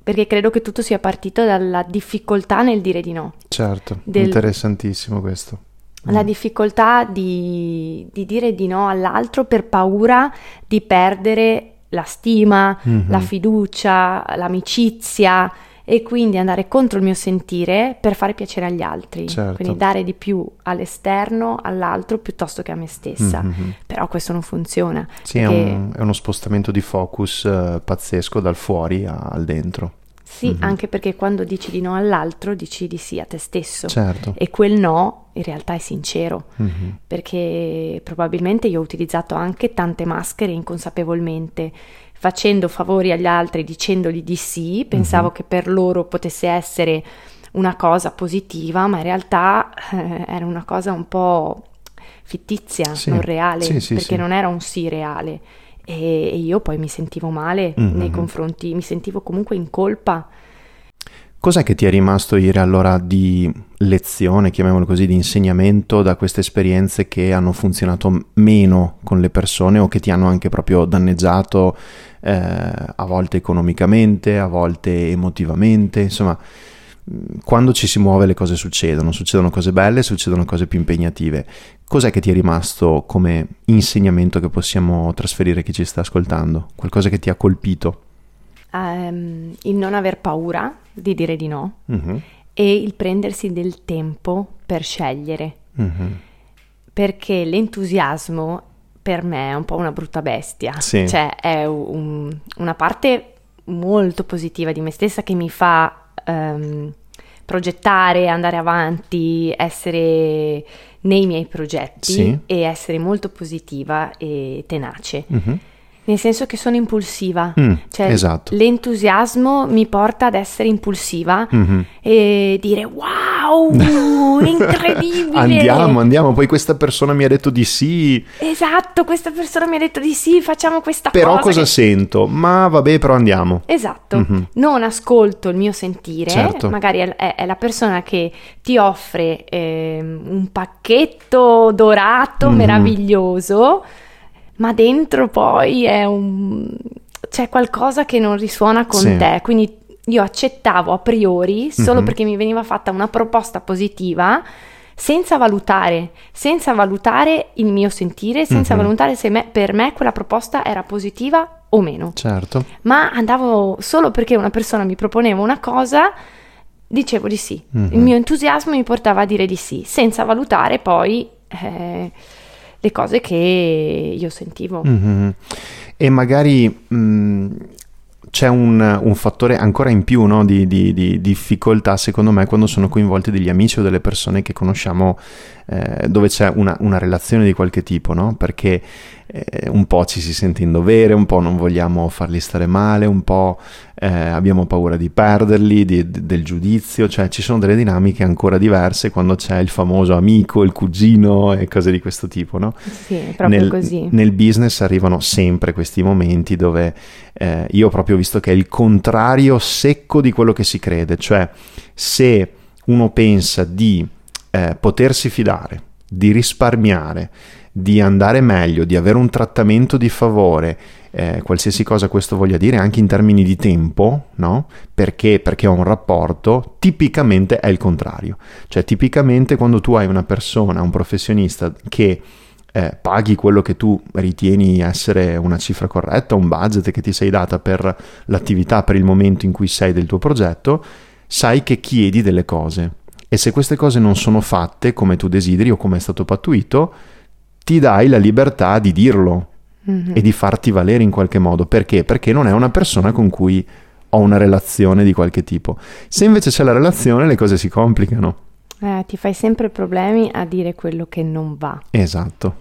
perché credo che tutto sia partito dalla difficoltà nel dire di no. Certo, Del... interessantissimo questo. La mm. difficoltà di, di dire di no all'altro per paura di perdere la stima, mm-hmm. la fiducia, l'amicizia, e quindi andare contro il mio sentire per fare piacere agli altri, certo. quindi dare di più all'esterno, all'altro, piuttosto che a me stessa. Mm-hmm. Però questo non funziona. Sì, perché... è, un, è uno spostamento di focus eh, pazzesco dal fuori a, al dentro. Sì, mm-hmm. anche perché quando dici di no all'altro dici di sì a te stesso, certo. e quel no in realtà è sincero, mm-hmm. perché probabilmente io ho utilizzato anche tante maschere inconsapevolmente, facendo favori agli altri, dicendogli di sì, pensavo uh-huh. che per loro potesse essere una cosa positiva, ma in realtà eh, era una cosa un po' fittizia, sì. non reale, sì, sì, perché sì. non era un sì reale. E, e io poi mi sentivo male uh-huh. nei confronti, mi sentivo comunque in colpa. Cos'è che ti è rimasto ieri allora di lezione, chiamiamolo così, di insegnamento da queste esperienze che hanno funzionato meno con le persone, o che ti hanno anche proprio danneggiato eh, a volte economicamente, a volte emotivamente? Insomma, quando ci si muove le cose succedono, succedono cose belle, succedono cose più impegnative. Cos'è che ti è rimasto come insegnamento che possiamo trasferire a chi ci sta ascoltando? Qualcosa che ti ha colpito? Um, il non aver paura di dire di no uh-huh. e il prendersi del tempo per scegliere uh-huh. perché l'entusiasmo per me è un po' una brutta bestia, sì. cioè è un, una parte molto positiva di me stessa che mi fa um, progettare, andare avanti, essere nei miei progetti, sì. e essere molto positiva e tenace uh-huh. nel senso che sono impulsiva, mm, cioè esatto. l'entusiasmo mi porta ad essere impulsiva mm-hmm. e dire wow, incredibile, andiamo, andiamo, poi questa persona mi ha detto di sì, esatto, questa persona mi ha detto di sì, facciamo questa però cosa. Però cosa che... sento? Ma vabbè, però andiamo. Esatto, mm-hmm. non ascolto il mio sentire, certo. magari è, è la persona che ti offre eh, un pacchetto dorato, mm-hmm. meraviglioso, ma dentro poi è un... c'è qualcosa che non risuona con sì. te, quindi io accettavo a priori solo mm-hmm. perché mi veniva fatta una proposta positiva, senza valutare, senza valutare il mio sentire, senza mm-hmm. valutare se me, per me quella proposta era positiva o meno. Certo. Ma andavo solo perché una persona mi proponeva una cosa, dicevo di sì. Mm-hmm. Il mio entusiasmo mi portava a dire di sì, senza valutare poi eh, le cose che io sentivo. Mm-hmm. E magari... Mh... C'è un, un fattore ancora in più, no, di, di, di difficoltà, secondo me, quando sono coinvolti degli amici o delle persone che conosciamo, eh, dove c'è una, una relazione di qualche tipo, no? Perché eh, un po' ci si sente in dovere, un po' non vogliamo farli stare male, un po' eh, abbiamo paura di perderli, di, di, del giudizio, cioè ci sono delle dinamiche ancora diverse quando c'è il famoso amico, il cugino e cose di questo tipo, no? Sì, proprio nel, così. Nel business arrivano sempre questi momenti dove eh, io proprio visto che è il contrario secco di quello che si crede, cioè se uno pensa di eh, potersi fidare, di risparmiare, di andare meglio, di avere un trattamento di favore, eh, qualsiasi cosa questo voglia dire, anche in termini di tempo, no? Perché? Perché ho un rapporto, tipicamente è il contrario. Cioè tipicamente quando tu hai una persona, un professionista che... Eh, paghi quello che tu ritieni essere una cifra corretta, un budget che ti sei data per l'attività, per il momento in cui sei del tuo progetto, sai che chiedi delle cose e se queste cose non sono fatte come tu desideri o come è stato pattuito, ti dai la libertà di dirlo mm-hmm. e di farti valere in qualche modo. Perché? Perché non è una persona con cui ho una relazione di qualche tipo. Se invece c'è la relazione, le cose si complicano. Eh, ti fai sempre problemi a dire quello che non va. Esatto.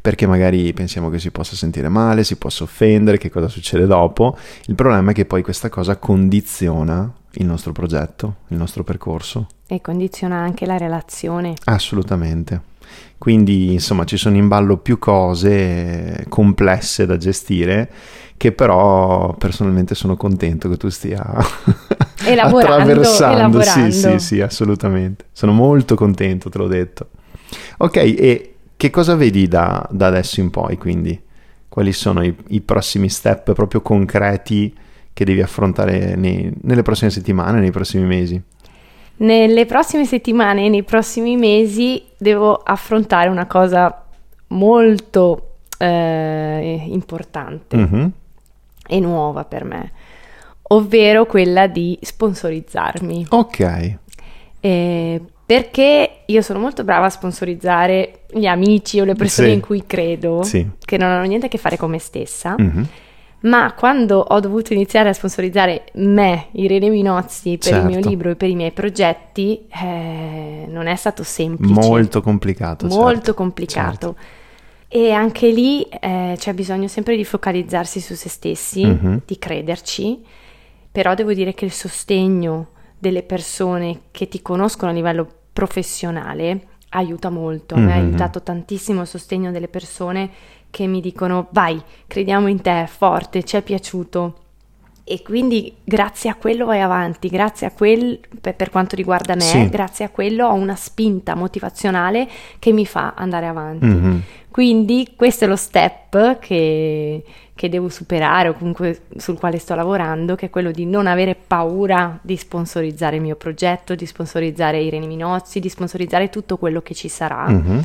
Perché magari pensiamo che si possa sentire male, si possa offendere, che cosa succede dopo. Il problema è che poi questa cosa condiziona il nostro progetto, il nostro percorso. E condiziona anche la relazione. Assolutamente. Quindi, insomma, ci sono in ballo più cose complesse da gestire, che però personalmente sono contento che tu stia elaborando, attraversando. Elaborando. Sì, sì, sì, assolutamente. Sono molto contento, te l'ho detto. Ok, e che cosa vedi da, da adesso in poi, quindi? Quali sono i, i prossimi step proprio concreti che devi affrontare nei, nelle prossime settimane, nei prossimi mesi? Nelle prossime settimane e nei prossimi mesi devo affrontare una cosa molto eh, importante mm-hmm. e nuova per me, ovvero quella di sponsorizzarmi. Ok. Eh, perché io sono molto brava a sponsorizzare gli amici o le persone sì. in cui credo, sì. che non hanno niente a che fare con me stessa. Mm-hmm. Ma quando ho dovuto iniziare a sponsorizzare me, Irene Minozzi, per certo. il mio libro e per i miei progetti, eh, non è stato semplice. Molto complicato. Molto certo. complicato. Certo. E anche lì eh, c'è bisogno sempre di focalizzarsi su se stessi, mm-hmm. di crederci, però devo dire che il sostegno delle persone che ti conoscono a livello professionale aiuta molto. Mm-hmm. Mi ha aiutato tantissimo il sostegno delle persone che mi dicono vai, crediamo in te, forte, ci è piaciuto, e quindi grazie a quello vai avanti, grazie a quel per, per quanto riguarda me sì. grazie a quello ho una spinta motivazionale che mi fa andare avanti mm-hmm. quindi questo è lo step che, che devo superare o comunque sul quale sto lavorando, che è quello di non avere paura di sponsorizzare il mio progetto, di sponsorizzare Irene Minozzi, di sponsorizzare tutto quello che ci sarà mm-hmm.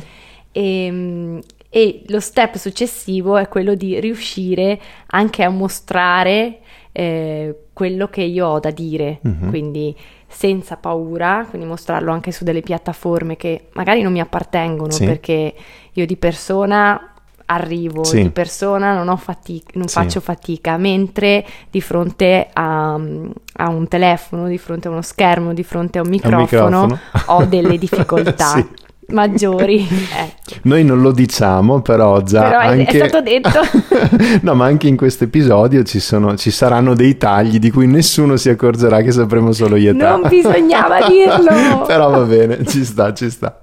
e E lo step successivo è quello di riuscire anche a mostrare eh, quello che io ho da dire, uh-huh. quindi senza paura, quindi mostrarlo anche su delle piattaforme che magari non mi appartengono, sì. perché io di persona arrivo, sì. di persona non, ho fatica, non sì. faccio fatica, mentre di fronte a, a un telefono, di fronte a uno schermo, di fronte a un microfono, un microfono. ho delle difficoltà. sì. maggiori eh. Noi non lo diciamo, però già però è, anche... è stato detto no, ma anche in questo episodio ci sono ci saranno dei tagli di cui nessuno si accorgerà, che sapremo solo io e te. Non bisognava dirlo però va bene, ci sta, ci sta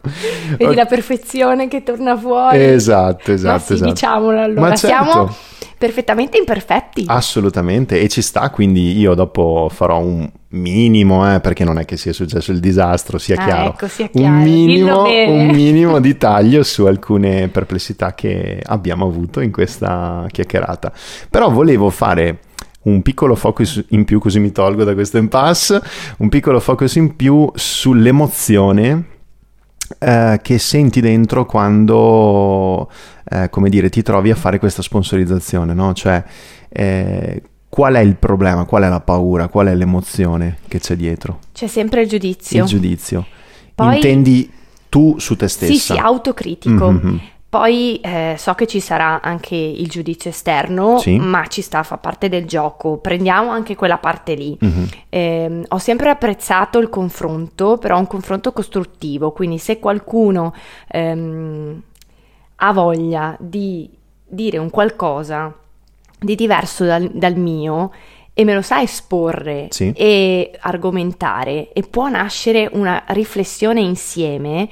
vedi okay. la perfezione che torna fuori. Esatto esatto, ma sì, esatto. diciamolo allora, ma certo. siamo perfettamente imperfetti, assolutamente, e ci sta. Quindi io dopo farò un minimo, eh, perché non è che sia successo il disastro, sia ah, chiaro, ecco, sia chiaro. Un, minimo, un minimo di taglio su alcune perplessità che abbiamo avuto in questa chiacchierata. Però volevo fare un piccolo focus in più, così mi tolgo da questo impasse, un piccolo focus in più sull'emozione eh, che senti dentro quando, eh, come dire, ti trovi a fare questa sponsorizzazione, no? Cioè, eh, qual è il problema? Qual è la paura? Qual è l'emozione che c'è dietro? C'è sempre il giudizio. Il giudizio. Poi, intendi tu su te stessa? Sì, sì, autocritico. Mm-hmm. Poi eh, so che ci sarà anche il giudizio esterno, sì. Ma ci sta, fa parte del gioco. Prendiamo anche quella parte lì. Mm-hmm. Eh, ho sempre apprezzato il confronto, però un confronto costruttivo. Quindi se qualcuno ehm, ha voglia di dire un qualcosa di diverso dal, dal mio e me lo sa esporre, sì. E argomentare, e può nascere una riflessione insieme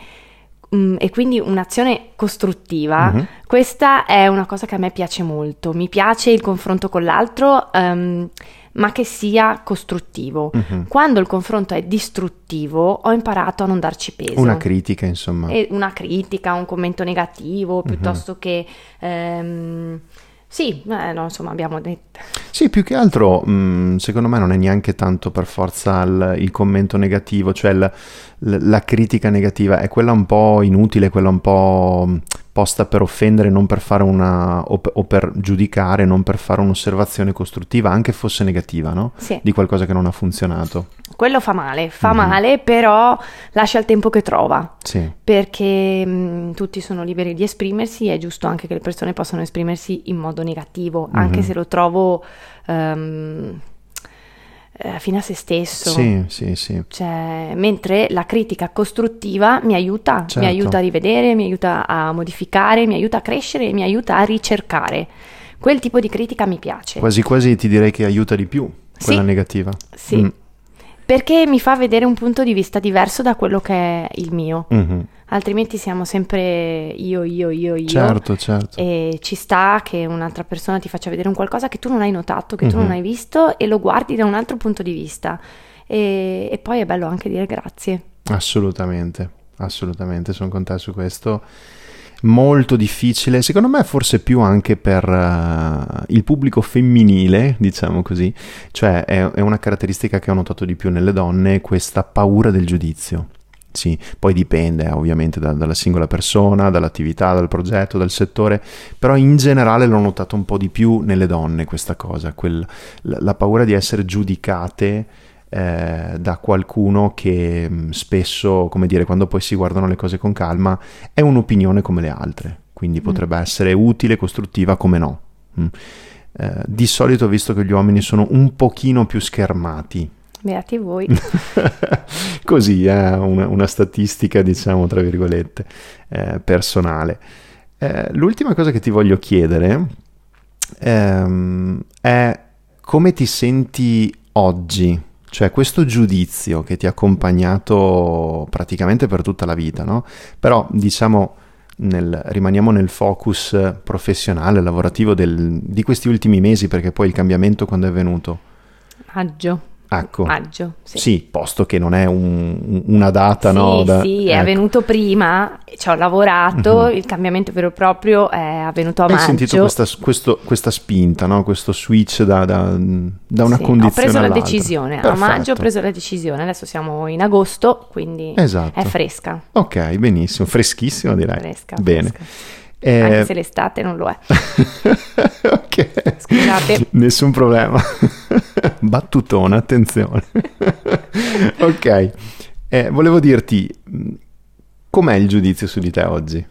mh, e quindi un'azione costruttiva, mm-hmm. Questa è una cosa che a me piace molto, mi piace il confronto con l'altro, um, ma che sia costruttivo. Mm-hmm. Quando il confronto è distruttivo ho imparato a non darci peso. Una critica, insomma. E una critica, un commento negativo, piuttosto mm-hmm. che... Um, Sì, eh, no, insomma abbiamo detto. Sì, più che altro mh, secondo me non è neanche tanto per forza il, il commento negativo, cioè il, la critica negativa è quella un po' inutile, quella un po' posta per offendere, non per fare una o per, o per giudicare, non per fare un'osservazione costruttiva, anche fosse negativa, no? Sì. Di qualcosa che non ha funzionato. Quello fa male, fa mm-hmm. male, però lascia il tempo che trova. Sì. Perché mh, tutti sono liberi di esprimersi, è giusto anche che le persone possano esprimersi in modo negativo, mm-hmm. anche se lo trovo um, fino a se stesso. Sì, sì, sì. Cioè, mentre la critica costruttiva mi aiuta, certo. Mi aiuta a rivedere, mi aiuta a modificare, mi aiuta a crescere, mi aiuta a ricercare. Quel tipo di critica mi piace. Quasi quasi ti direi che aiuta di più quella sì. negativa. Sì. Mm. Perché mi fa vedere un punto di vista diverso da quello che è il mio. Mm-hmm. Altrimenti siamo sempre io, io, io, io. Certo, certo. E ci sta che un'altra persona ti faccia vedere un qualcosa che tu non hai notato, che mm-hmm. tu non hai visto, e lo guardi da un altro punto di vista. E, e poi è bello anche dire grazie. Assolutamente, assolutamente, sono con te su questo. Molto difficile, secondo me forse più anche per uh, il pubblico femminile, diciamo così, cioè è, è una caratteristica che ho notato di più nelle donne, questa paura del giudizio. Sì, poi dipende eh, ovviamente da, dalla singola persona, dall'attività, dal progetto, dal settore, però in generale l'ho notato un po' di più nelle donne questa cosa, quel, la, la paura di essere giudicate Eh, da qualcuno che mh, spesso, come dire, quando poi si guardano le cose con calma, è un'opinione come le altre, quindi mm. potrebbe essere utile, costruttiva, come no. Mm. Eh, di solito ho visto che gli uomini sono un pochino più schermati. Beati voi. Così è eh, una, una statistica, diciamo, tra virgolette, eh, personale. Eh, l'ultima cosa che ti voglio chiedere ehm, è come ti senti oggi? Cioè questo giudizio che ti ha accompagnato praticamente per tutta la vita, no? Però diciamo, nel, rimaniamo nel focus professionale, lavorativo del, di questi ultimi mesi, perché poi il cambiamento quando è venuto? Maggio. Ecco. Maggio, sì. Sì, posto che non è un, una data, sì, no? Da, sì, ecco. È avvenuto prima, ci ho lavorato, mm-hmm. il cambiamento vero e proprio è avvenuto a Hai maggio. Hai sentito questa, questo, questa spinta, no? Questo switch da, da, da una sì, condizione all'altra. Ho preso la decisione, Perfetto. A maggio ho preso la decisione, adesso siamo in agosto, quindi esatto. È fresca. Ok, benissimo, freschissima direi. Fresca, Bene. Fresca. Eh... Anche se l'estate non lo è. Ok. Scusate. Nessun problema. Battutona, attenzione. Ok. Eh, volevo dirti, com'è il giudizio su di te oggi?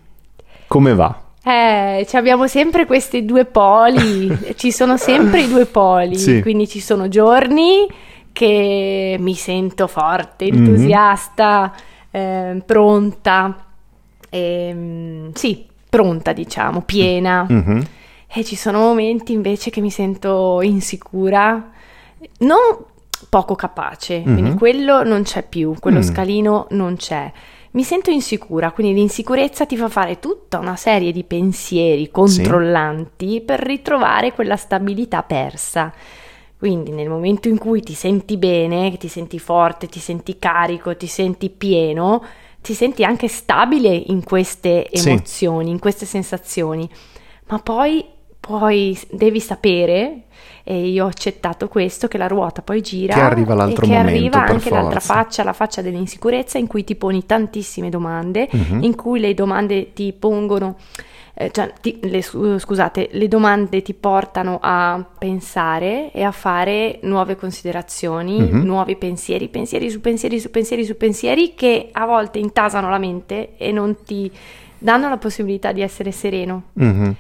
Come va? Eh, abbiamo sempre questi due poli. Ci sono sempre i due poli. Sì. Quindi ci sono giorni che mi sento forte, entusiasta, mm-hmm. eh, pronta. Eh, sì. Pronta, diciamo, piena, mm-hmm. e ci sono momenti invece che mi sento insicura, non poco capace, mm-hmm. quindi quello non c'è più, quello mm. scalino non c'è, mi sento insicura, quindi l'insicurezza ti fa fare tutta una serie di pensieri controllanti, sì. per ritrovare quella stabilità persa. Quindi nel momento in cui ti senti bene, ti senti forte, ti senti carico, ti senti pieno, ti senti anche stabile in queste emozioni, sì, in queste sensazioni. Ma poi, poi devi sapere, e io ho accettato questo, che la ruota poi gira che arriva l'altro e che momento, arriva anche forza. L'altra faccia, la faccia dell'insicurezza, in cui ti poni tantissime domande, mm-hmm. in cui le domande ti pongono... Cioè, ti, le, scusate, le domande ti portano a pensare e a fare nuove considerazioni, mm-hmm. nuovi pensieri, pensieri su pensieri su pensieri su pensieri che a volte intasano la mente e non ti danno la possibilità di essere sereno. Mm-hmm.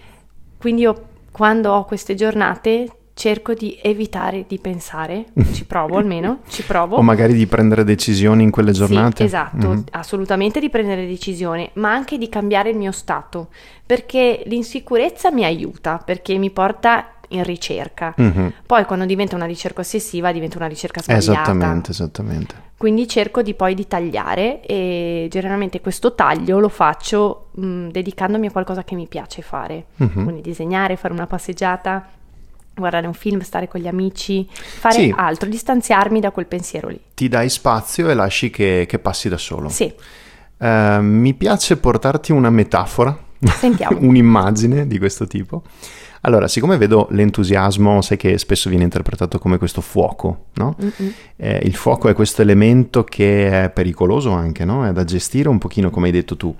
Quindi io, quando ho queste giornate, cerco di evitare di pensare, ci provo almeno, ci provo. O magari di prendere decisioni in quelle giornate. Sì, esatto, mm-hmm. assolutamente di prendere decisione, ma anche di cambiare il mio stato, perché l'insicurezza mi aiuta, perché mi porta in ricerca. Mm-hmm. Poi quando diventa una ricerca ossessiva diventa una ricerca sbagliata. Esattamente, esattamente. Quindi cerco di poi di tagliare, e generalmente questo taglio lo faccio mh, dedicandomi a qualcosa che mi piace fare, mm-hmm. quindi disegnare, fare una passeggiata, guardare un film, stare con gli amici, fare sì. altro, distanziarmi da quel pensiero lì. Ti dai spazio e lasci che, che passi da solo. Sì. Uh, mi piace portarti una metafora, sentiamo. Un'immagine di questo tipo. Allora, siccome vedo l'entusiasmo, sai che spesso viene interpretato come questo fuoco, no? Eh, il fuoco è questo elemento che è pericoloso anche, no? È da gestire un pochino, come hai detto tu,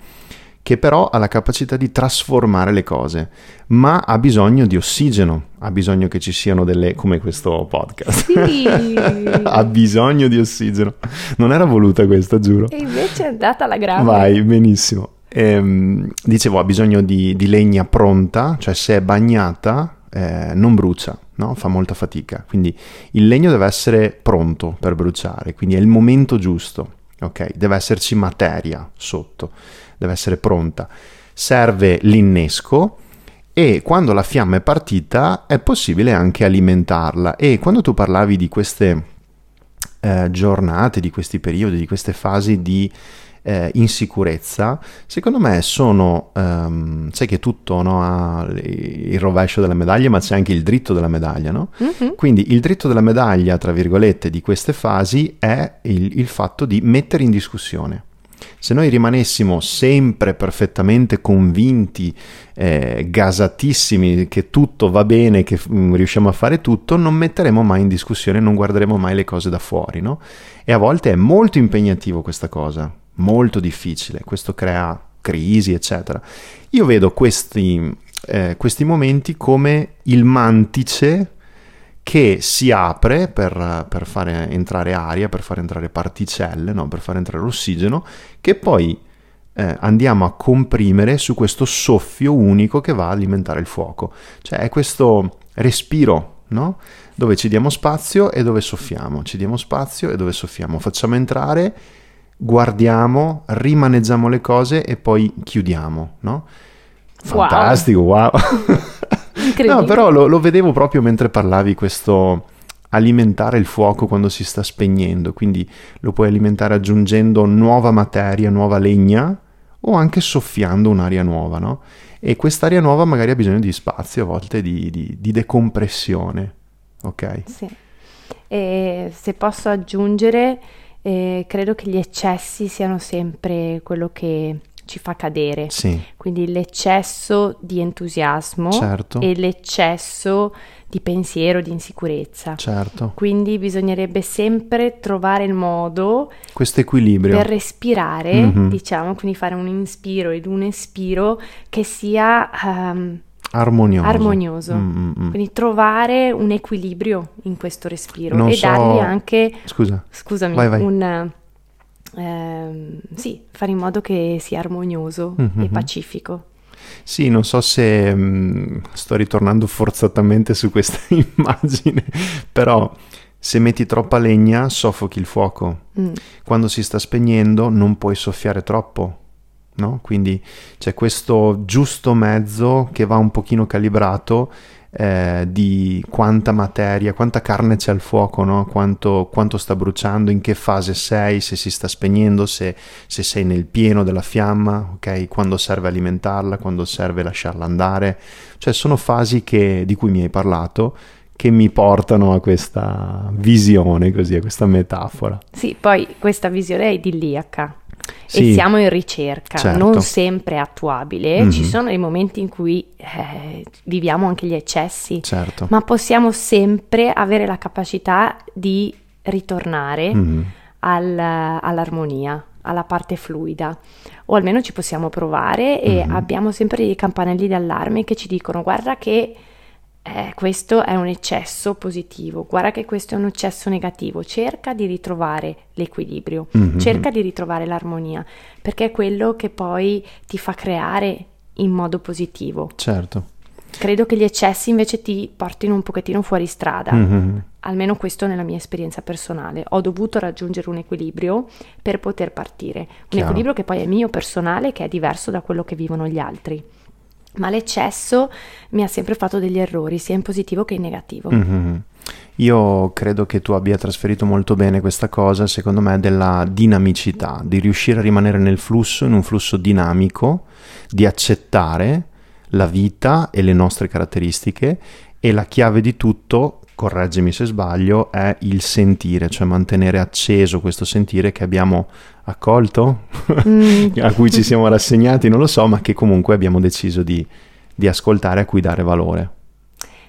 che però ha la capacità di trasformare le cose, ma ha bisogno di ossigeno, ha bisogno che ci siano delle... come questo podcast. Sì! Ha bisogno di ossigeno. Non era voluta questa, giuro. E invece è andata alla grande. Vai, benissimo. Ehm, dicevo, ha bisogno di, di legna pronta, cioè se è bagnata eh, non brucia, no? Fa molta fatica. Quindi il legno deve essere pronto per bruciare, quindi è il momento giusto. Ok, deve esserci materia sotto, deve essere pronta. Serve l'innesco e quando la fiamma è partita è possibile anche alimentarla. E quando tu parlavi di queste eh, giornate, di questi periodi, di queste fasi di eh, insicurezza, secondo me sono, um, sai che tutto, no, ha il rovescio della medaglia, ma c'è anche il dritto della medaglia, no? Mm-hmm. Quindi il dritto della medaglia, tra virgolette, di queste fasi è il, il fatto di mettere in discussione. Se noi rimanessimo sempre perfettamente convinti, eh, gasatissimi, che tutto va bene, che mh, riusciamo a fare tutto, non metteremo mai in discussione, non guarderemo mai le cose da fuori, no? E a volte è molto impegnativo questa cosa, molto difficile, questo crea crisi, eccetera. Io vedo questi, eh, questi momenti come il mantice che si apre per, per fare entrare aria, per far entrare particelle, no? Per far entrare ossigeno, che poi eh, andiamo a comprimere su questo soffio unico che va a alimentare il fuoco. Cioè è questo respiro, no? Dove ci diamo spazio e dove soffiamo, ci diamo spazio e dove soffiamo, facciamo entrare, guardiamo, rimaneggiamo le cose e poi chiudiamo, no? Fantastico, wow! wow. No, però lo, lo vedevo proprio mentre parlavi, questo alimentare il fuoco quando si sta spegnendo, quindi lo puoi alimentare aggiungendo nuova materia, nuova legna, o anche soffiando un'aria nuova, no? E quest'aria nuova magari ha bisogno di spazio, a volte di, di, di decompressione, ok? Sì, e se posso aggiungere, eh, credo che gli eccessi siano sempre quello che... ci fa cadere, sì. Quindi l'eccesso di entusiasmo, certo. E l'eccesso di pensiero, di insicurezza, certo. Quindi bisognerebbe sempre trovare il modo, questo equilibrio, per respirare, mm-hmm. diciamo, quindi fare un inspiro ed un espiro che sia um, armonioso, armonioso. Mm-hmm. Quindi trovare un equilibrio in questo respiro, non e so... dargli anche Scusa. scusami vai, vai. un Eh, sì, fare in modo che sia armonioso, mm-hmm. e pacifico. Sì, non so se mh, sto ritornando forzatamente su questa immagine, però se metti troppa legna soffochi il fuoco. Mm. Quando si sta spegnendo non puoi soffiare troppo, no? Quindi c'è questo giusto mezzo che va un pochino calibrato, eh, di quanta materia, quanta carne c'è al fuoco, no? Quanto, quanto sta bruciando, in che fase sei, se si sta spegnendo, se, se sei nel pieno della fiamma, ok? Quando serve alimentarla, quando serve lasciarla andare. Cioè sono fasi che, di cui mi hai parlato, che mi portano a questa visione, così, a questa metafora. Sì, poi questa visione è idilliaca. Sì, e siamo in ricerca, certo, non sempre attuabile, mm-hmm. Ci sono dei momenti in cui eh, viviamo anche gli eccessi, certo, ma possiamo sempre avere la capacità di ritornare mm-hmm. al, all'armonia, alla parte fluida, o almeno ci possiamo provare, e mm-hmm. abbiamo sempre dei campanelli d'allarme che ci dicono: guarda che Eh, questo è un eccesso positivo, guarda che questo è un eccesso negativo, cerca di ritrovare l'equilibrio, mm-hmm. cerca di ritrovare l'armonia, perché è quello che poi ti fa creare in modo positivo. Certo. Credo che gli eccessi invece ti portino un pochettino fuori strada, mm-hmm. almeno questo nella mia esperienza personale. Ho dovuto raggiungere un equilibrio per poter partire, un Chiaro. equilibrio che poi è mio personale, che è diverso da quello che vivono gli altri. Ma l'eccesso mi ha sempre fatto degli errori, sia in positivo che in negativo. Mm-hmm. Io credo che tu abbia trasferito molto bene questa cosa, secondo me, della dinamicità, di riuscire a rimanere nel flusso, in un flusso dinamico, di accettare la vita e le nostre caratteristiche, e la chiave di tutto, correggimi se sbaglio, è il sentire, cioè mantenere acceso questo sentire che abbiamo accolto, mm. a cui ci siamo rassegnati, non lo so, ma che comunque abbiamo deciso di, di ascoltare, a cui dare valore.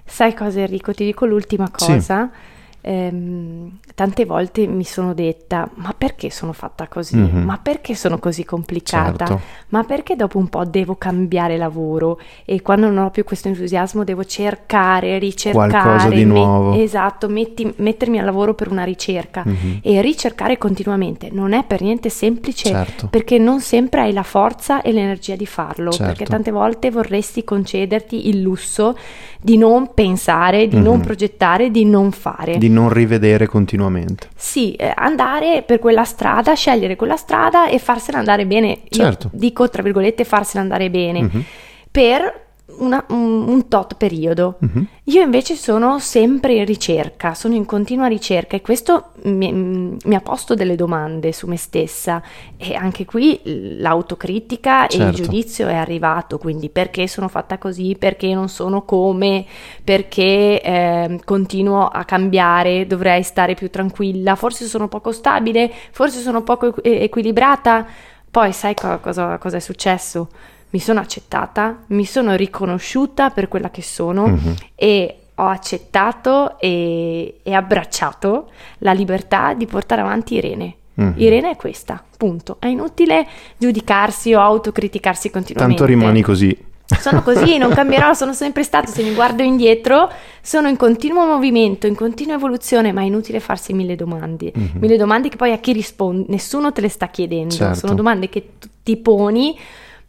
Sai cosa, Enrico? Ti dico l'ultima cosa. Sì. Ehm, tante volte mi sono detta: ma perché sono fatta così? Mm-hmm. Ma perché sono così complicata? Certo. Ma perché dopo un po' devo cambiare lavoro, e quando non ho più questo entusiasmo devo cercare, ricercare qualcosa di nuovo. Me- esatto, metti- mettermi al lavoro per una ricerca, mm-hmm. e ricercare continuamente non è per niente semplice, certo, perché non sempre hai la forza e l'energia di farlo, certo, perché tante volte vorresti concederti il lusso di non pensare, di mm-hmm. non progettare, di non fare, di non rivedere continuamente. Sì, eh, andare per quella strada, scegliere quella strada e farsela andare bene, certo. Io dico tra virgolette farsela andare bene, mm-hmm. per una, un, un tot periodo. Mm-hmm. Io invece sono sempre in ricerca, sono in continua ricerca, e questo mi, mi ha posto delle domande su me stessa, e anche qui l'autocritica, certo, e il giudizio è arrivato, quindi perché sono fatta così, perché non sono come, perché eh, continuo a cambiare, dovrei stare più tranquilla, forse sono poco stabile, forse sono poco equilibrata. Poi sai co- cosa, cosa è successo? Mi sono accettata, mi sono riconosciuta per quella che sono, mm-hmm. e ho accettato e, e abbracciato la libertà di portare avanti Irene. Mm-hmm. Irene è questa, punto. È inutile giudicarsi o autocriticarsi continuamente. Tanto rimani così. Sono così, non cambierò, sono sempre stato, se mi guardo indietro sono in continuo movimento, in continua evoluzione, ma è inutile farsi mille domande, mm-hmm. mille domande che poi a chi risponde, nessuno te le sta chiedendo, certo, sono domande che tu ti poni.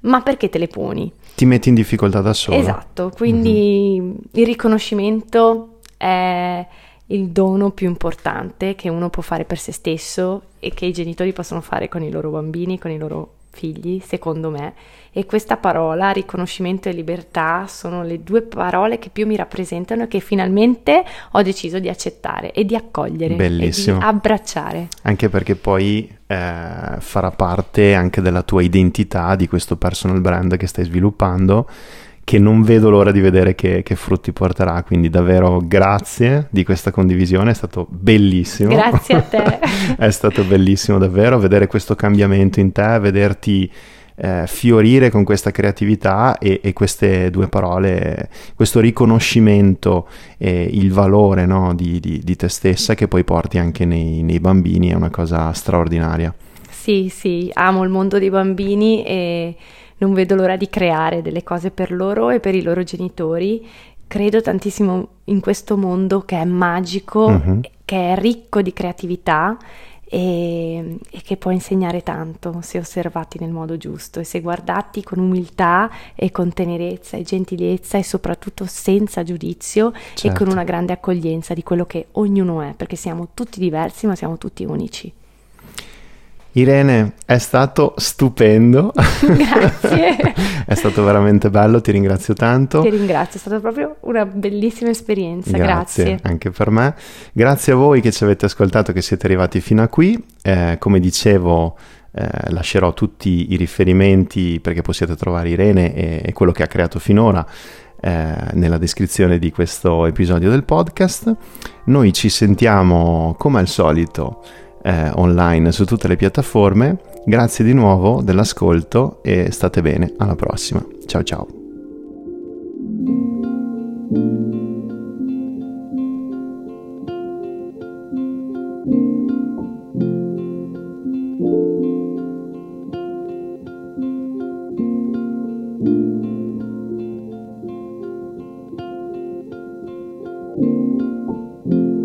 Ma perché te le poni? Ti metti in difficoltà da sola. Esatto, quindi mm-hmm. il riconoscimento è il dono più importante che uno può fare per se stesso, e che i genitori possono fare con i loro bambini, con i loro figli, secondo me. E questa parola, riconoscimento e libertà, sono le due parole che più mi rappresentano, e che finalmente ho deciso di accettare e di accogliere. Bellissimo. E di abbracciare. Anche perché poi eh, farà parte anche della tua identità, di questo personal brand che stai sviluppando, che non vedo l'ora di vedere che, che frutti porterà. Quindi davvero grazie di questa condivisione, è stato bellissimo. Grazie a te. È stato bellissimo davvero vedere questo cambiamento in te, vederti eh, fiorire con questa creatività e, e queste due parole, questo riconoscimento e il valore, no, di, di, di te stessa, che poi porti anche nei, nei bambini, è una cosa straordinaria. Sì, sì, amo il mondo dei bambini e non vedo l'ora di creare delle cose per loro e per i loro genitori. Credo tantissimo in questo mondo che è magico, uh-huh. che è ricco di creatività e, e che può insegnare tanto se osservati nel modo giusto e se guardati con umiltà e con tenerezza e gentilezza, e soprattutto senza giudizio, certo, e con una grande accoglienza di quello che ognuno è, perché siamo tutti diversi ma siamo tutti unici. Irene, è stato stupendo. Grazie. È stato veramente bello, ti ringrazio tanto. Ti ringrazio, è stata proprio una bellissima esperienza, grazie. Grazie anche per me. Grazie a voi che ci avete ascoltato, che siete arrivati fino a qui. Eh, come dicevo, eh, lascerò tutti i riferimenti perché possiate trovare Irene e, e quello che ha creato finora eh, nella descrizione di questo episodio del podcast. Noi ci sentiamo come al solito eh, online su tutte le piattaforme. Grazie di nuovo dell'ascolto e state bene, alla prossima. Ciao ciao. Thank you.